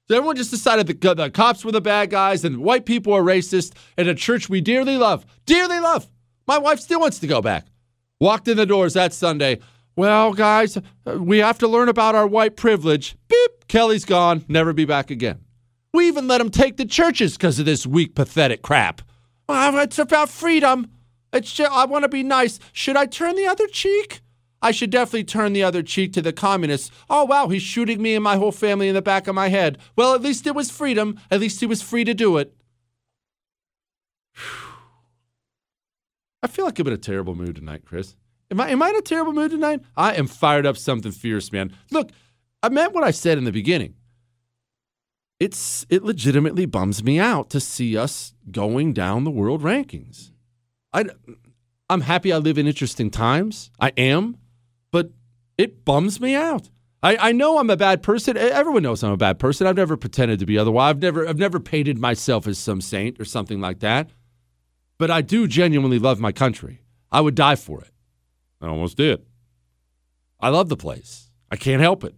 So everyone just decided the, the cops were the bad guys and white people are racist in a church we dearly love. Dearly love. My wife still wants to go back. Walked in the doors that Sunday. Well, guys, we have to learn about our white privilege. Beep. Kelly's gone. Never be back again. We even let them take the churches because of this weak, pathetic crap. Well, it's about freedom. It's just, I want to be nice. Should I turn the other cheek? I should definitely turn the other cheek to the communists. Oh, wow, he's shooting me and my whole family in the back of my head. Well, at least it was freedom. At least he was free to do it. I feel like I'm in a terrible mood tonight, Chris. Am I, am I in a terrible mood tonight? I am fired up something fierce, man. Look, I meant what I said in the beginning. It's it legitimately bums me out to see us going down the world rankings. I, I'm happy I live in interesting times. I am. But it bums me out. I, I know I'm a bad person. Everyone knows I'm a bad person. I've never pretended to be otherwise. I've never I've never painted myself as some saint or something like that. But I do genuinely love my country. I would die for it. I almost did. I love the place. I can't help it.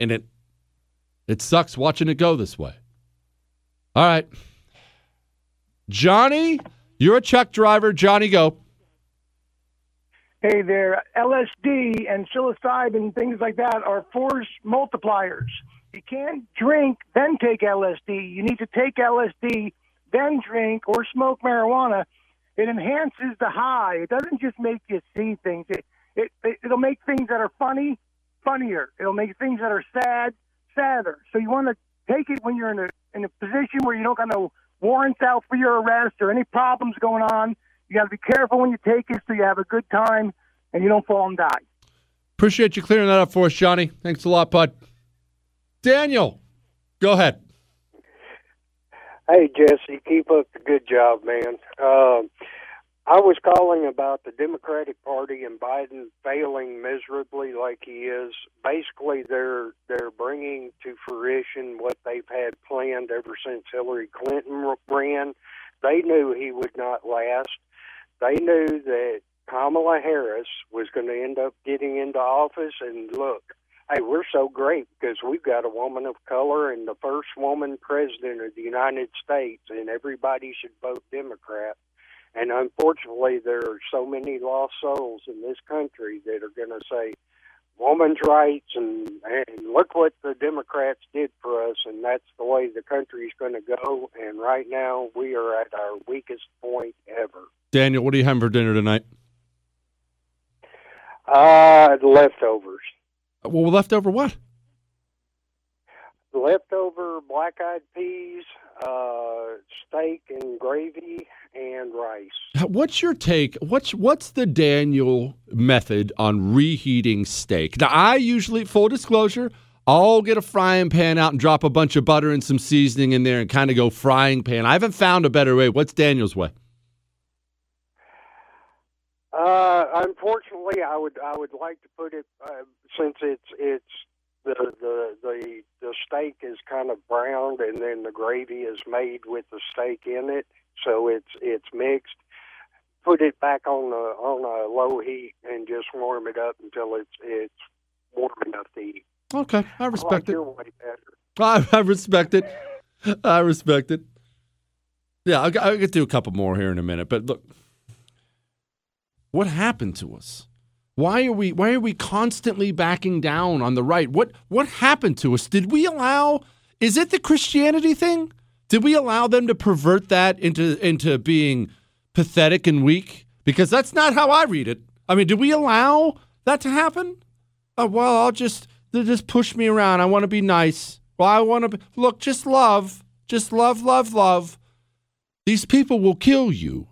And it it sucks watching it go this way. All right. Johnny, you're a truck driver. Johnny, go. Hey there. L S D and psilocybin, things like that, are force multipliers. You can't drink, then take L S D. You need to take L S D, then drink or smoke marijuana. It enhances the high. It doesn't just make you see things. It, it, it, it'll make things that are funny, funnier. It'll make things that are sad, sadder. So you want to take it when you're in a in a position where you don't got no warrants out for your arrest or any problems going on. You got to be careful when you take it so you have a good time and you don't fall and die. Appreciate you clearing that up for us, Johnny. Thanks a lot, bud. Daniel, go ahead. Hey, Jesse, keep up the good job, man. Uh, I was calling about the Democratic Party and Biden failing miserably like he is. Basically, they're they're bringing to fruition what they've had planned ever since Hillary Clinton ran. They knew he would not last. They knew that Kamala Harris was going to end up getting into office, and look, hey, we're so great because we've got a woman of color and the first woman president of the United States, and everybody should vote Democrat. And unfortunately, there are so many lost souls in this country that are going to say woman's rights and, and look what the Democrats did for us, and that's the way the country's going to go. And right now, we are at our weakest point ever. Daniel, what are you having for dinner tonight? Uh, leftovers. Well, leftover what? Leftover black-eyed peas, uh, steak and gravy, and rice. What's your take? What's what's the Daniel method on reheating steak? Now, I usually, full disclosure, I'll get a frying pan out and drop a bunch of butter and some seasoning in there and kind of go frying pan. I haven't found a better way. What's Daniel's way? Uh, unfortunately, I would I would like to put it uh, since it's it's the, the the the steak is kind of browned and then the gravy is made with the steak in it, so it's it's mixed. Put it back on the on a low heat and just warm it up until it's it's warm enough to eat. Okay, I respect I like it. Your white I, I respect it. I respect it. Yeah, I'll, I'll get to a couple more here in a minute. But look, what happened to us? Why are we why are we constantly backing down on the right? What what happened to us? Did we allow? Is it the Christianity thing? Did we allow them to pervert that into into being pathetic and weak? Because that's not how I read it. I mean, did we allow that to happen? Oh, well, I'll just they'll just push me around. I want to be nice. Well, I want to look. Just love. Just love. Love. Love. These people will kill you.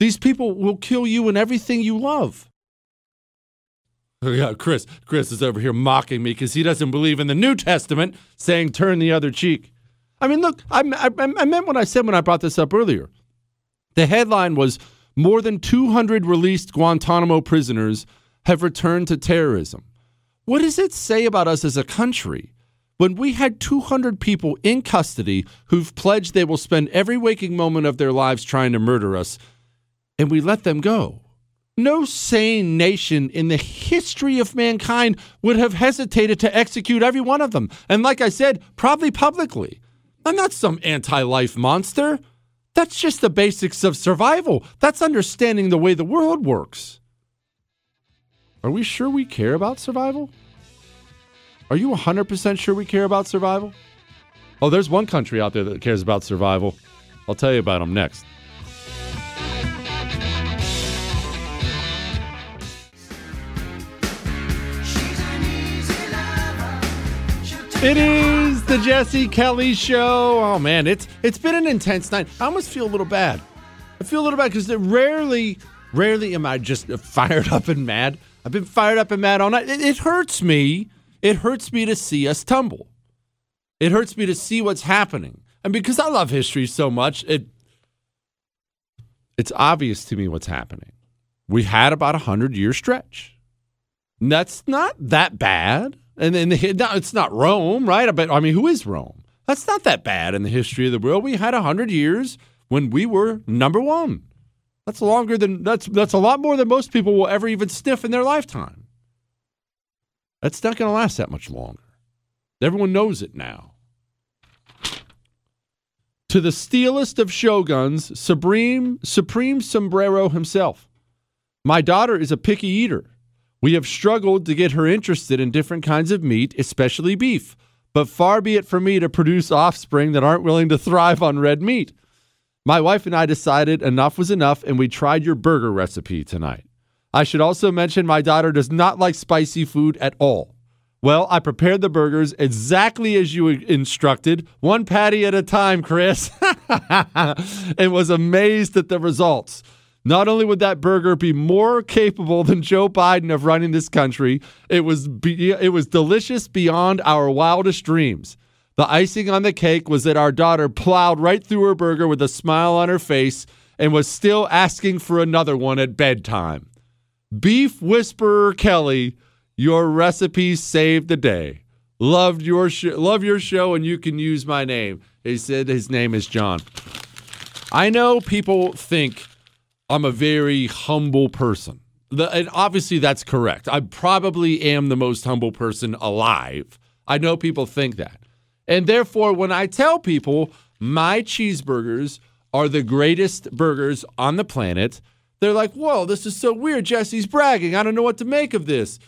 These people will kill you and everything you love. Yeah, Chris. Chris is over here mocking me because he doesn't believe in the New Testament, saying turn the other cheek. I mean, look, I, I, I meant what I said when I brought this up earlier. The headline was, more than two hundred released Guantanamo prisoners have returned to terrorism. What does it say about us as a country when we had two hundred people in custody who've pledged they will spend every waking moment of their lives trying to murder us, and we let them go? No sane nation in the history of mankind would have hesitated to execute every one of them. And like I said, probably publicly. I'm not some anti-life monster. That's just the basics of survival. That's understanding the way the world works. Are we sure we care about survival? Are you one hundred percent sure we care about survival? Oh, there's one country out there that cares about survival. I'll tell you about them next. It is the Jesse Kelly Show. Oh, man, it's it's been an intense night. I almost feel a little bad. I feel a little bad because rarely, rarely am I just fired up and mad. I've been fired up and mad all night. It, it hurts me. It hurts me to see us tumble. It hurts me to see what's happening. And because I love history so much, it it's obvious to me what's happening. We had about a hundred-year stretch. And that's not that bad. And then it's not Rome, right? But I mean, who is Rome? That's not that bad in the history of the world. We had a hundred years when we were number one. That's longer than that's that's a lot more than most people will ever even sniff in their lifetime. That's not going to last that much longer. Everyone knows it now. To the steelest of shoguns, Supreme Supreme Sombrero himself. My daughter is a picky eater. We have struggled to get her interested in different kinds of meat, especially beef, but far be it from me to produce offspring that aren't willing to thrive on red meat. My wife and I decided enough was enough, and we tried your burger recipe tonight. I should also mention my daughter does not like spicy food at all. Well, I prepared the burgers exactly as you instructed, one patty at a time, Chris, and was amazed at the results. Not only would that burger be more capable than Joe Biden of running this country, it was be, it was delicious beyond our wildest dreams. The icing on the cake was that our daughter plowed right through her burger with a smile on her face and was still asking for another one at bedtime. Beef Whisperer Kelly, your recipe saved the day. Loved your sh- love your show, and you can use my name. He said his name is John. I know people think I'm a very humble person. The, and obviously that's correct. I probably am the most humble person alive. I know people think that. And therefore, when I tell people my cheeseburgers are the greatest burgers on the planet, they're like, whoa, this is so weird. Jesse's bragging. I don't know what to make of this.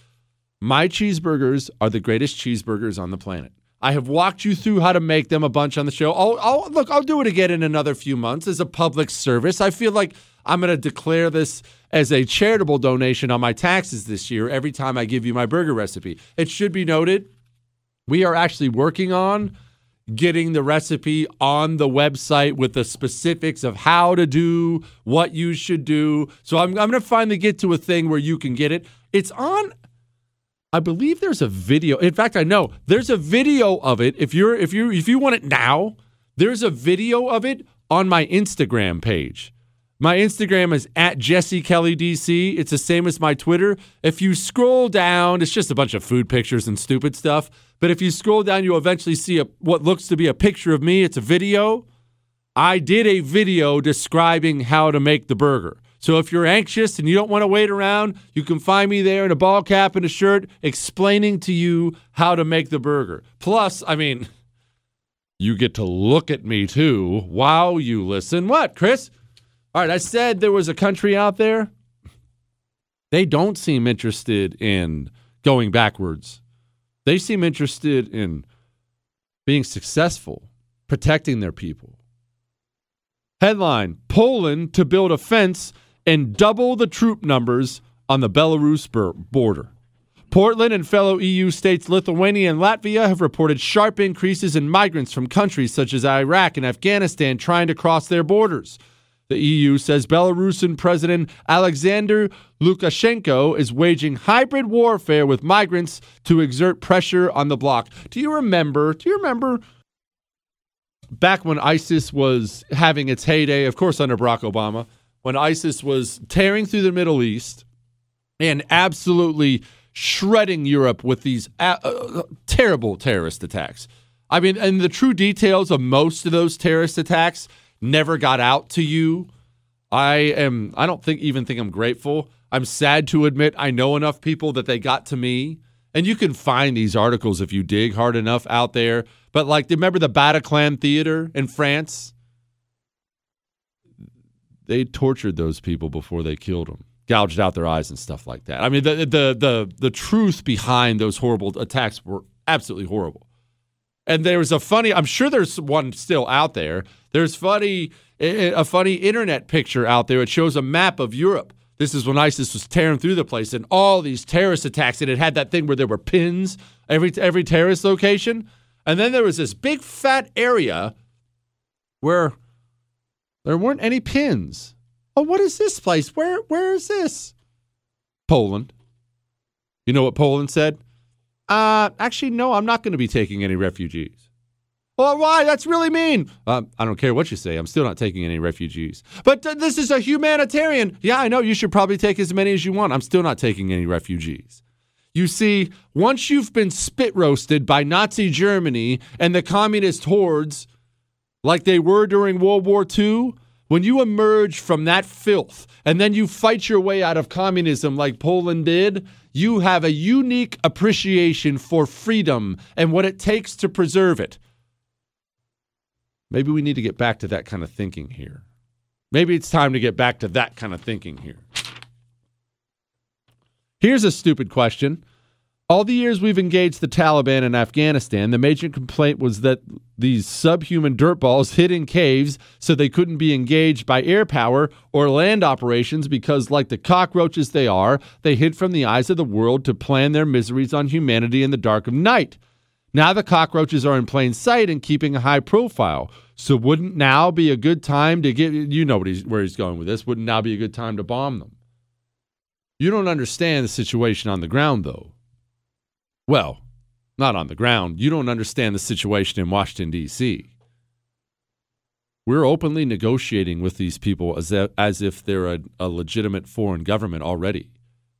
My cheeseburgers are the greatest cheeseburgers on the planet. I have walked you through how to make them a bunch on the show. I'll, I'll, look, I'll do it again in another few months as a public service. I feel like I'm going to declare this as a charitable donation on my taxes this year every time I give you my burger recipe. It should be noted, we are actually working on getting the recipe on the website with the specifics of how to do, what you should do. So I'm, I'm going to finally get to a thing where you can get it. It's on, I believe there's a video. In fact, I know there's a video of it. If you're, if you, if you want it now, there's a video of it on my Instagram page. My Instagram is at Jesse Kelly D C. It's the same as my Twitter. If you scroll down, it's just a bunch of food pictures and stupid stuff. But if you scroll down, you'll eventually see a, what looks to be a picture of me. It's a video. I did a video describing how to make the burger. So if you're anxious and you don't want to wait around, you can find me there in a ball cap and a shirt explaining to you how to make the burger. Plus, I mean, you get to look at me, too, while you listen. What, Chris? All right, I said there was a country out there. They don't seem interested in going backwards. They seem interested in being successful, protecting their people. Headline, Poland to build a fence and double the troop numbers on the Belarus border. Portland and fellow E U states Lithuania and Latvia have reported sharp increases in migrants from countries such as Iraq and Afghanistan trying to cross their borders. The E U says Belarusian President Alexander Lukashenko is waging hybrid warfare with migrants to exert pressure on the bloc. Do you remember, do you remember back when ISIS was having its heyday, of course under Barack Obama, when ISIS was tearing through the Middle East and absolutely shredding Europe with these uh, uh, terrible terrorist attacks? I mean, and the true details of most of those terrorist attacks never got out to you. I am, I don't think even think I'm grateful. I'm sad to admit I know enough people that they got to me. And you can find these articles if you dig hard enough out there. But like, remember the Bataclan theater in France? They tortured those people before they killed them, gouged out their eyes and stuff like that. I mean, the the the the truth behind those horrible attacks were absolutely horrible. And there was a funny, I'm sure there's one still out there. There's funny, a funny internet picture out there. It shows a map of Europe. This is when ISIS was tearing through the place and all these terrorist attacks. And it had that thing where there were pins, every every terrorist location. And then there was this big fat area where there weren't any pins. Oh, what is this place? Where where is this? Poland. You know what Poland said? Uh, actually, no, I'm not going to be taking any refugees. Well, why? That's really mean. Um, I don't care what you say. I'm still not taking any refugees. But th- this is a humanitarian. Yeah, I know. You should probably take as many as you want. I'm still not taking any refugees. You see, once you've been spit roasted by Nazi Germany and the communist hordes like they were during World War Two, when you emerge from that filth and then you fight your way out of communism like Poland did, you have a unique appreciation for freedom and what it takes to preserve it. Maybe we need to get back to that kind of thinking here. Maybe it's time to get back to that kind of thinking here. Here's a stupid question. All the years we've engaged the Taliban in Afghanistan, the major complaint was that these subhuman dirtballs hid in caves so they couldn't be engaged by air power or land operations because, like the cockroaches they are, they hid from the eyes of the world to plan their miseries on humanity in the dark of night. Now the cockroaches are in plain sight and keeping a high profile. So wouldn't now be a good time to get, you know where he's going with this, wouldn't now be a good time to bomb them? You don't understand the situation on the ground, though. Well, not on the ground. You don't understand the situation in Washington, D C We're openly negotiating with these people as if, as if they're a, a legitimate foreign government already.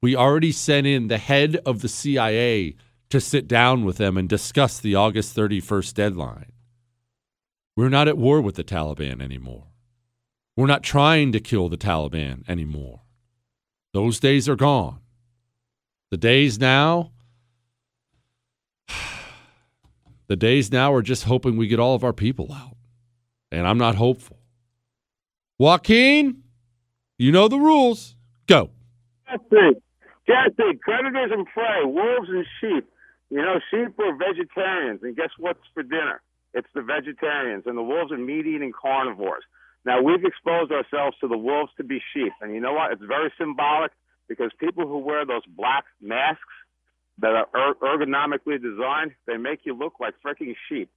We already sent in the head of the C I A to sit down with them and discuss the August thirty-first deadline. We're not at war with the Taliban anymore. We're not trying to kill the Taliban anymore. Those days are gone. The days now... The days now are just hoping we get all of our people out. And I'm not hopeful. Joaquin, you know the rules. Go. Jesse, Jesse, predators and prey, wolves and sheep. You know, sheep are vegetarians. And guess what's for dinner? It's the vegetarians. And the wolves are meat-eating carnivores. Now, we've exposed ourselves to the wolves to be sheep. And you know what? It's very symbolic because people who wear those black masks that are ergonomically designed, they make you look like freaking sheep.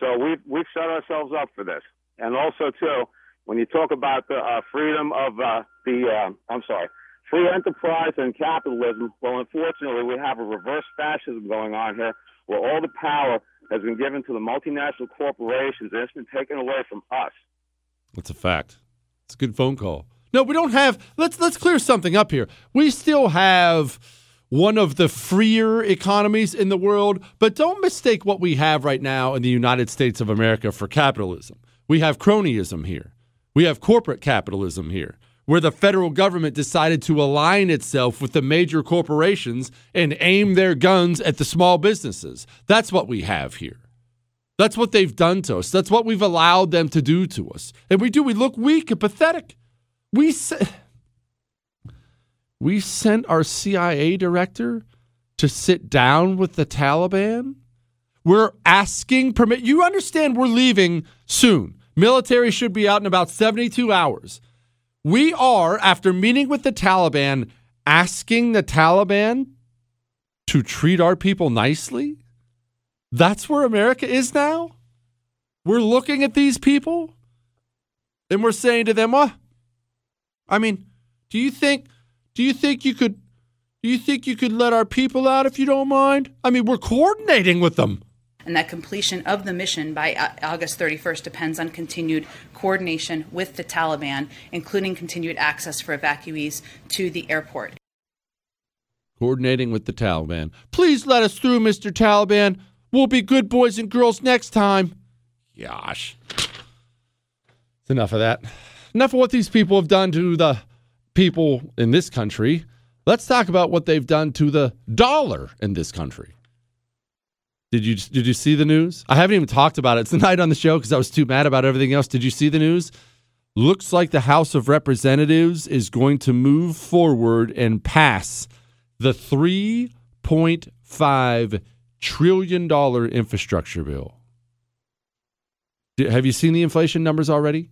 So we've, we've set ourselves up for this. And also, too, when you talk about the uh, freedom of uh, the, uh, I'm sorry, free enterprise and capitalism, well, unfortunately, we have a reverse fascism going on here where all the power has been given to the multinational corporations and it's been taken away from us. That's a fact. It's a good phone call. No, we don't have, let's let's clear something up here. We still have one of the freer economies in the world. But don't mistake what we have right now in the United States of America for capitalism. We have cronyism here. We have corporate capitalism here. where the federal government decided to align itself with the major corporations and aim their guns at the small businesses. That's what we have here. That's what they've done to us. That's what we've allowed them to do to us. And we do. We look weak and pathetic. We se- we sent our C I A director to sit down with the Taliban. We're asking permit. You understand we're leaving soon. Military should be out in about seventy-two hours. We are, after meeting with the Taliban, asking the Taliban to treat our people nicely. That's where America is now. We're looking at these people and we're saying to them, "What? I mean, do you think do you think you could do you think you could let our people out if you don't mind?" I mean, we're coordinating with them. And that completion of the mission by August thirty-first depends on continued coordination with the Taliban, including continued access for evacuees to the airport. Coordinating with the Taliban. "Please let us through, Mister Taliban. We'll be good boys and girls next time." Gosh. It's enough of that. Enough of what these people have done to the people in this country. Let's talk about what they've done to the dollar in this country. Did you did you see the news? I haven't even talked about it tonight on the show because I was too mad about everything else. Did you see the news? Looks like the House of Representatives is going to move forward and pass the three point five trillion dollars infrastructure bill. Have you seen the inflation numbers already?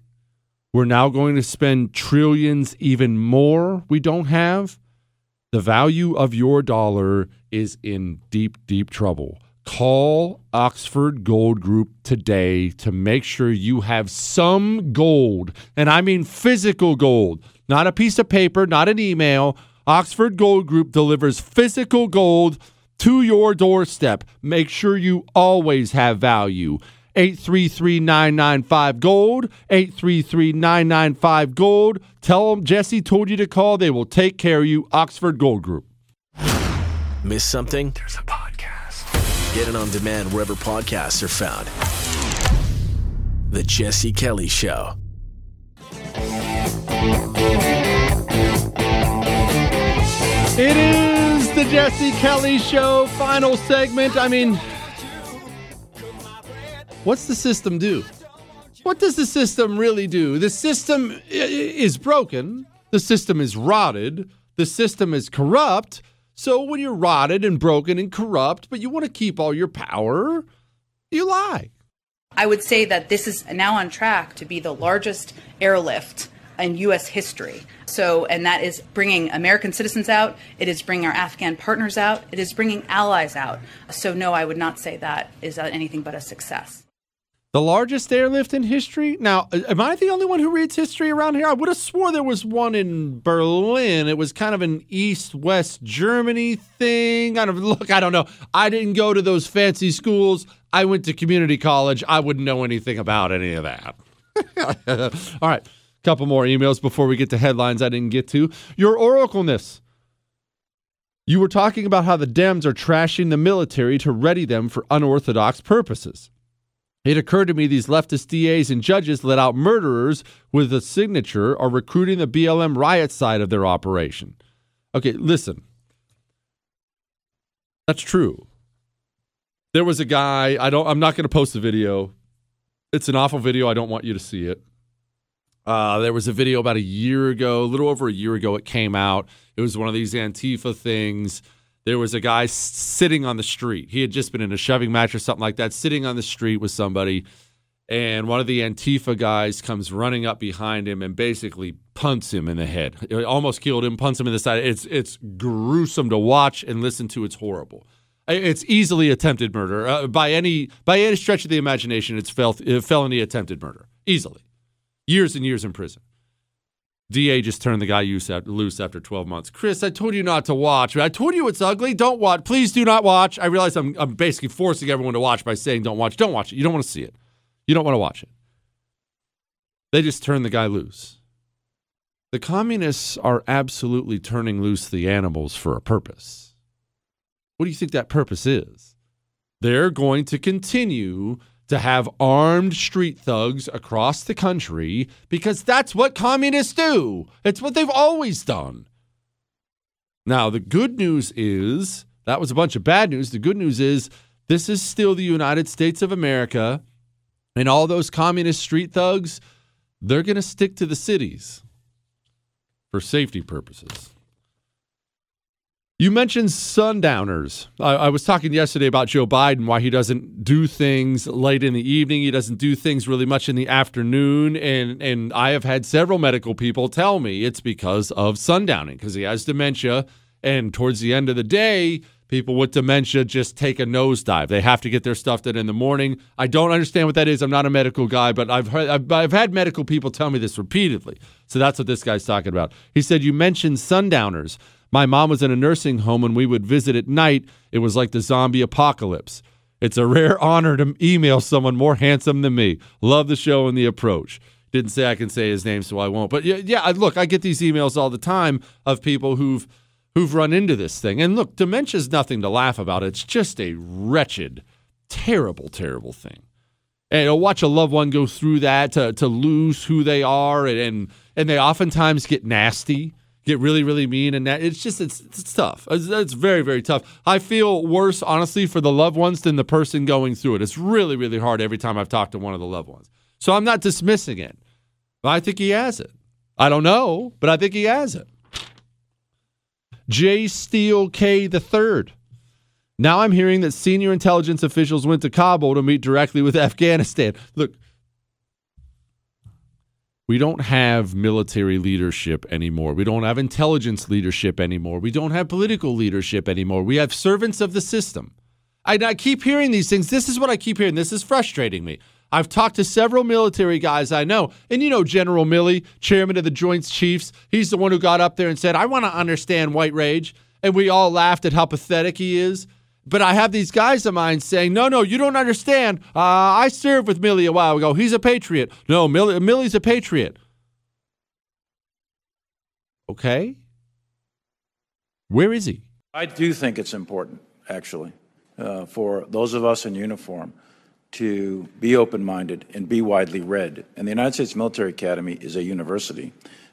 We're now going to spend trillions even more we don't have. The value of your dollar is in deep, deep trouble. Call Oxford Gold Group today to make sure you have some gold, and I mean physical gold, not a piece of paper, not an email. Oxford Gold Group delivers physical gold to your doorstep. Make sure you always have value. eight three three, nine nine five, GOLD, eight three three, nine nine five, GOLD. Tell them Jesse told you to call. They will take care of you. Oxford Gold Group. Miss something? There's a podcast. Get it on demand wherever podcasts are found. The Jesse Kelly Show. It is The Jesse Kelly Show, final segment. I mean, what's the system do? What does the system really do? The system is broken. The system is rotted. The system is corrupt. So when you're rotted and broken and corrupt, but you want to keep all your power, you lie. I would say that this is now on track to be the largest airlift in U S history. So, and that is bringing American citizens out. It is bringing our Afghan partners out. It is bringing allies out. So, no, I would not say that is anything but a success. The largest airlift in history? Now, am I the only one who reads history around here? I would have swore there was one in Berlin. It was kind of an East-West Germany thing. I don't, look, I don't know. I didn't go to those fancy schools. I went to community college. I wouldn't know anything about any of that. All right. Couple more emails before we get to headlines I didn't get to. Your oracleness. You were talking about how the Dems are trashing the military to ready them for unorthodox purposes. It occurred to me these leftist D As and judges let out murderers with a signature are recruiting the B L M riot side of their operation. Okay, listen. That's true. There was a guy, I don't I'm not going to post the video. It's an awful video. I don't want you to see it. Uh, there was a video about a year ago, a little over a year ago, it came out. It was one of these Antifa things. There was a guy s- sitting on the street. He had just been in a shoving match or something like that, sitting on the street with somebody. And one of the Antifa guys comes running up behind him and basically punts him in the head. It almost killed him, punts him in the side. It's, it's gruesome to watch and listen to. It's horrible. It's easily attempted murder. Uh, by any by any stretch of the imagination, it's fel- felony attempted murder. Easily. Years and years in prison. D A just turned the guy loose after twelve months. Chris, I told you not to watch. I told you it's ugly. Don't watch. Please do not watch. I realize I'm, I'm basically forcing everyone to watch by saying don't watch. Don't watch it. You don't want to see it. You don't want to watch it. They just turned the guy loose. The communists are absolutely turning loose the animals for a purpose. What do you think that purpose is? They're going to continue to have armed street thugs across the country because that's what communists do. It's what they've always done. Now, the good news is, that was a bunch of bad news. The good news is this is still the United States of America, and all those communist street thugs, they're going to stick to the cities for safety purposes. You mentioned sundowners. I, I was talking yesterday about Joe Biden, why he doesn't do things late in the evening. He doesn't do things really much in the afternoon. And, and I have had several medical people tell me it's because of sundowning, because he has dementia. And towards the end of the day, people with dementia just take a nosedive. They have to get their stuff done in the morning. I don't understand what that is. I'm not a medical guy, but I've heard, I've, I've had medical people tell me this repeatedly. So that's what this guy's talking about. He said, you mentioned sundowners. My mom was in a nursing home and we would visit at night. It was like the zombie apocalypse. It's a rare honor to email someone more handsome than me. Love the show and the approach. Didn't say I can say his name, so I won't. But yeah, yeah, look, I get these emails all the time of people who've who've run into this thing. And look, dementia is nothing to laugh about. It's just a wretched, terrible, terrible thing. And to watch a loved one go through that, to, to lose who they are, and, and and they oftentimes get nasty. Get really, really mean, and that it's just it's, it's tough. It's, it's very, very tough. I feel worse, honestly, for the loved ones than the person going through it. It's really, really hard every time I've talked to one of the loved ones. So I'm not dismissing it. I think he has it. I don't know, but I think he has it. J. Steele K. the Third. Now I'm hearing that senior intelligence officials went to Kabul to meet directly with Afghanistan. Look. We don't have military leadership anymore. We don't have intelligence leadership anymore. We don't have political leadership anymore. We have servants of the system. I, I keep hearing these things. This is what I keep hearing. This is frustrating me. I've talked to several military guys I know. And you know General Milley, chairman of the Joint Chiefs. He's the one who got up there and said, I want to understand white rage. And we all laughed at how pathetic he is. But I have these guys of mine saying, no, no, you don't understand. Uh, I served with Milley a while ago. He's a patriot. No, Milley, Milley's a patriot. Okay. Where is he? I do think it's important, actually, uh, for those of us in uniform to be open-minded and be widely read. And the United States Military Academy is a university.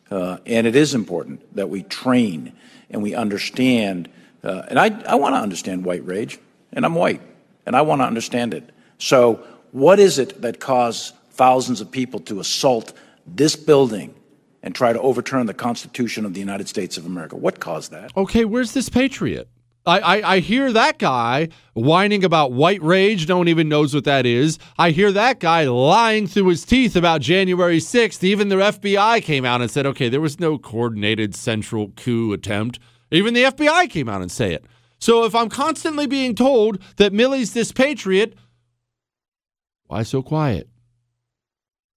Uh, and it is important that we train and we understand. Uh, and I, I want to understand white rage, and I'm white, and I want to understand it. So what is it that caused thousands of people to assault this building and try to overturn the Constitution of the United States of America? What caused that? Okay, where's this patriot? I, I, I hear that guy whining about white rage, no one even knows what that is. I hear that guy lying through his teeth about January sixth. Even the F B I came out and said, okay, there was no coordinated central coup attempt. Even the F B I came out and say it. So if I'm constantly being told that Milley's this patriot, why so quiet?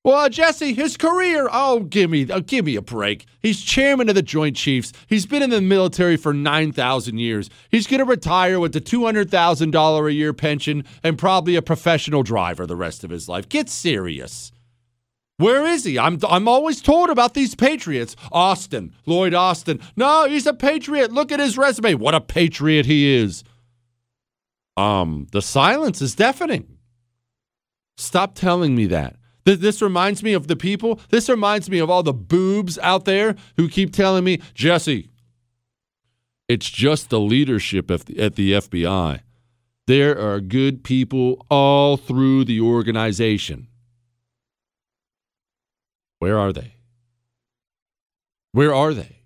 Well, Jesse, his career. Oh, give me, oh, give me a break. He's chairman of the Joint Chiefs. He's been in the military for nine thousand years. He's going to retire with a two hundred thousand dollars a year pension and probably a professional driver the rest of his life. Get serious. Where is he? I'm I'm always told about these patriots. Austin, Lloyd Austin. No, he's a patriot. Look at his resume. What a patriot he is. Um, the silence is deafening. Stop telling me that. Th- this reminds me of the people. This reminds me of all the boobs out there who keep telling me, Jesse, it's just the leadership at the, at the F B I. There are good people all through the organization. Where are they? Where are they?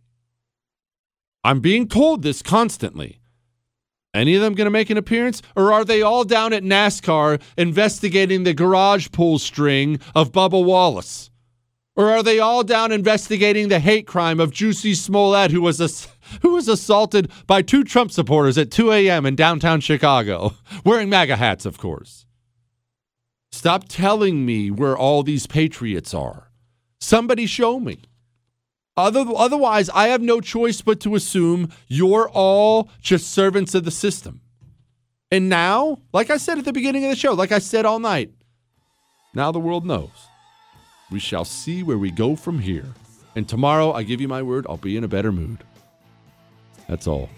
I'm being told this constantly. Any of them going to make an appearance? Or are they all down at NASCAR investigating the garage pull string of Bubba Wallace? Or are they all down investigating the hate crime of Juicy Smollett, who was ass- who was assaulted by two Trump supporters at two a.m. in downtown Chicago, wearing MAGA hats, of course? Stop telling me where all these patriots are. Somebody show me. Other, otherwise, I have no choice but to assume you're all just servants of the system. And now, like I said at the beginning of the show, like I said all night, now the world knows. We shall see where we go from here. And tomorrow, I give you my word, I'll be in a better mood. That's all.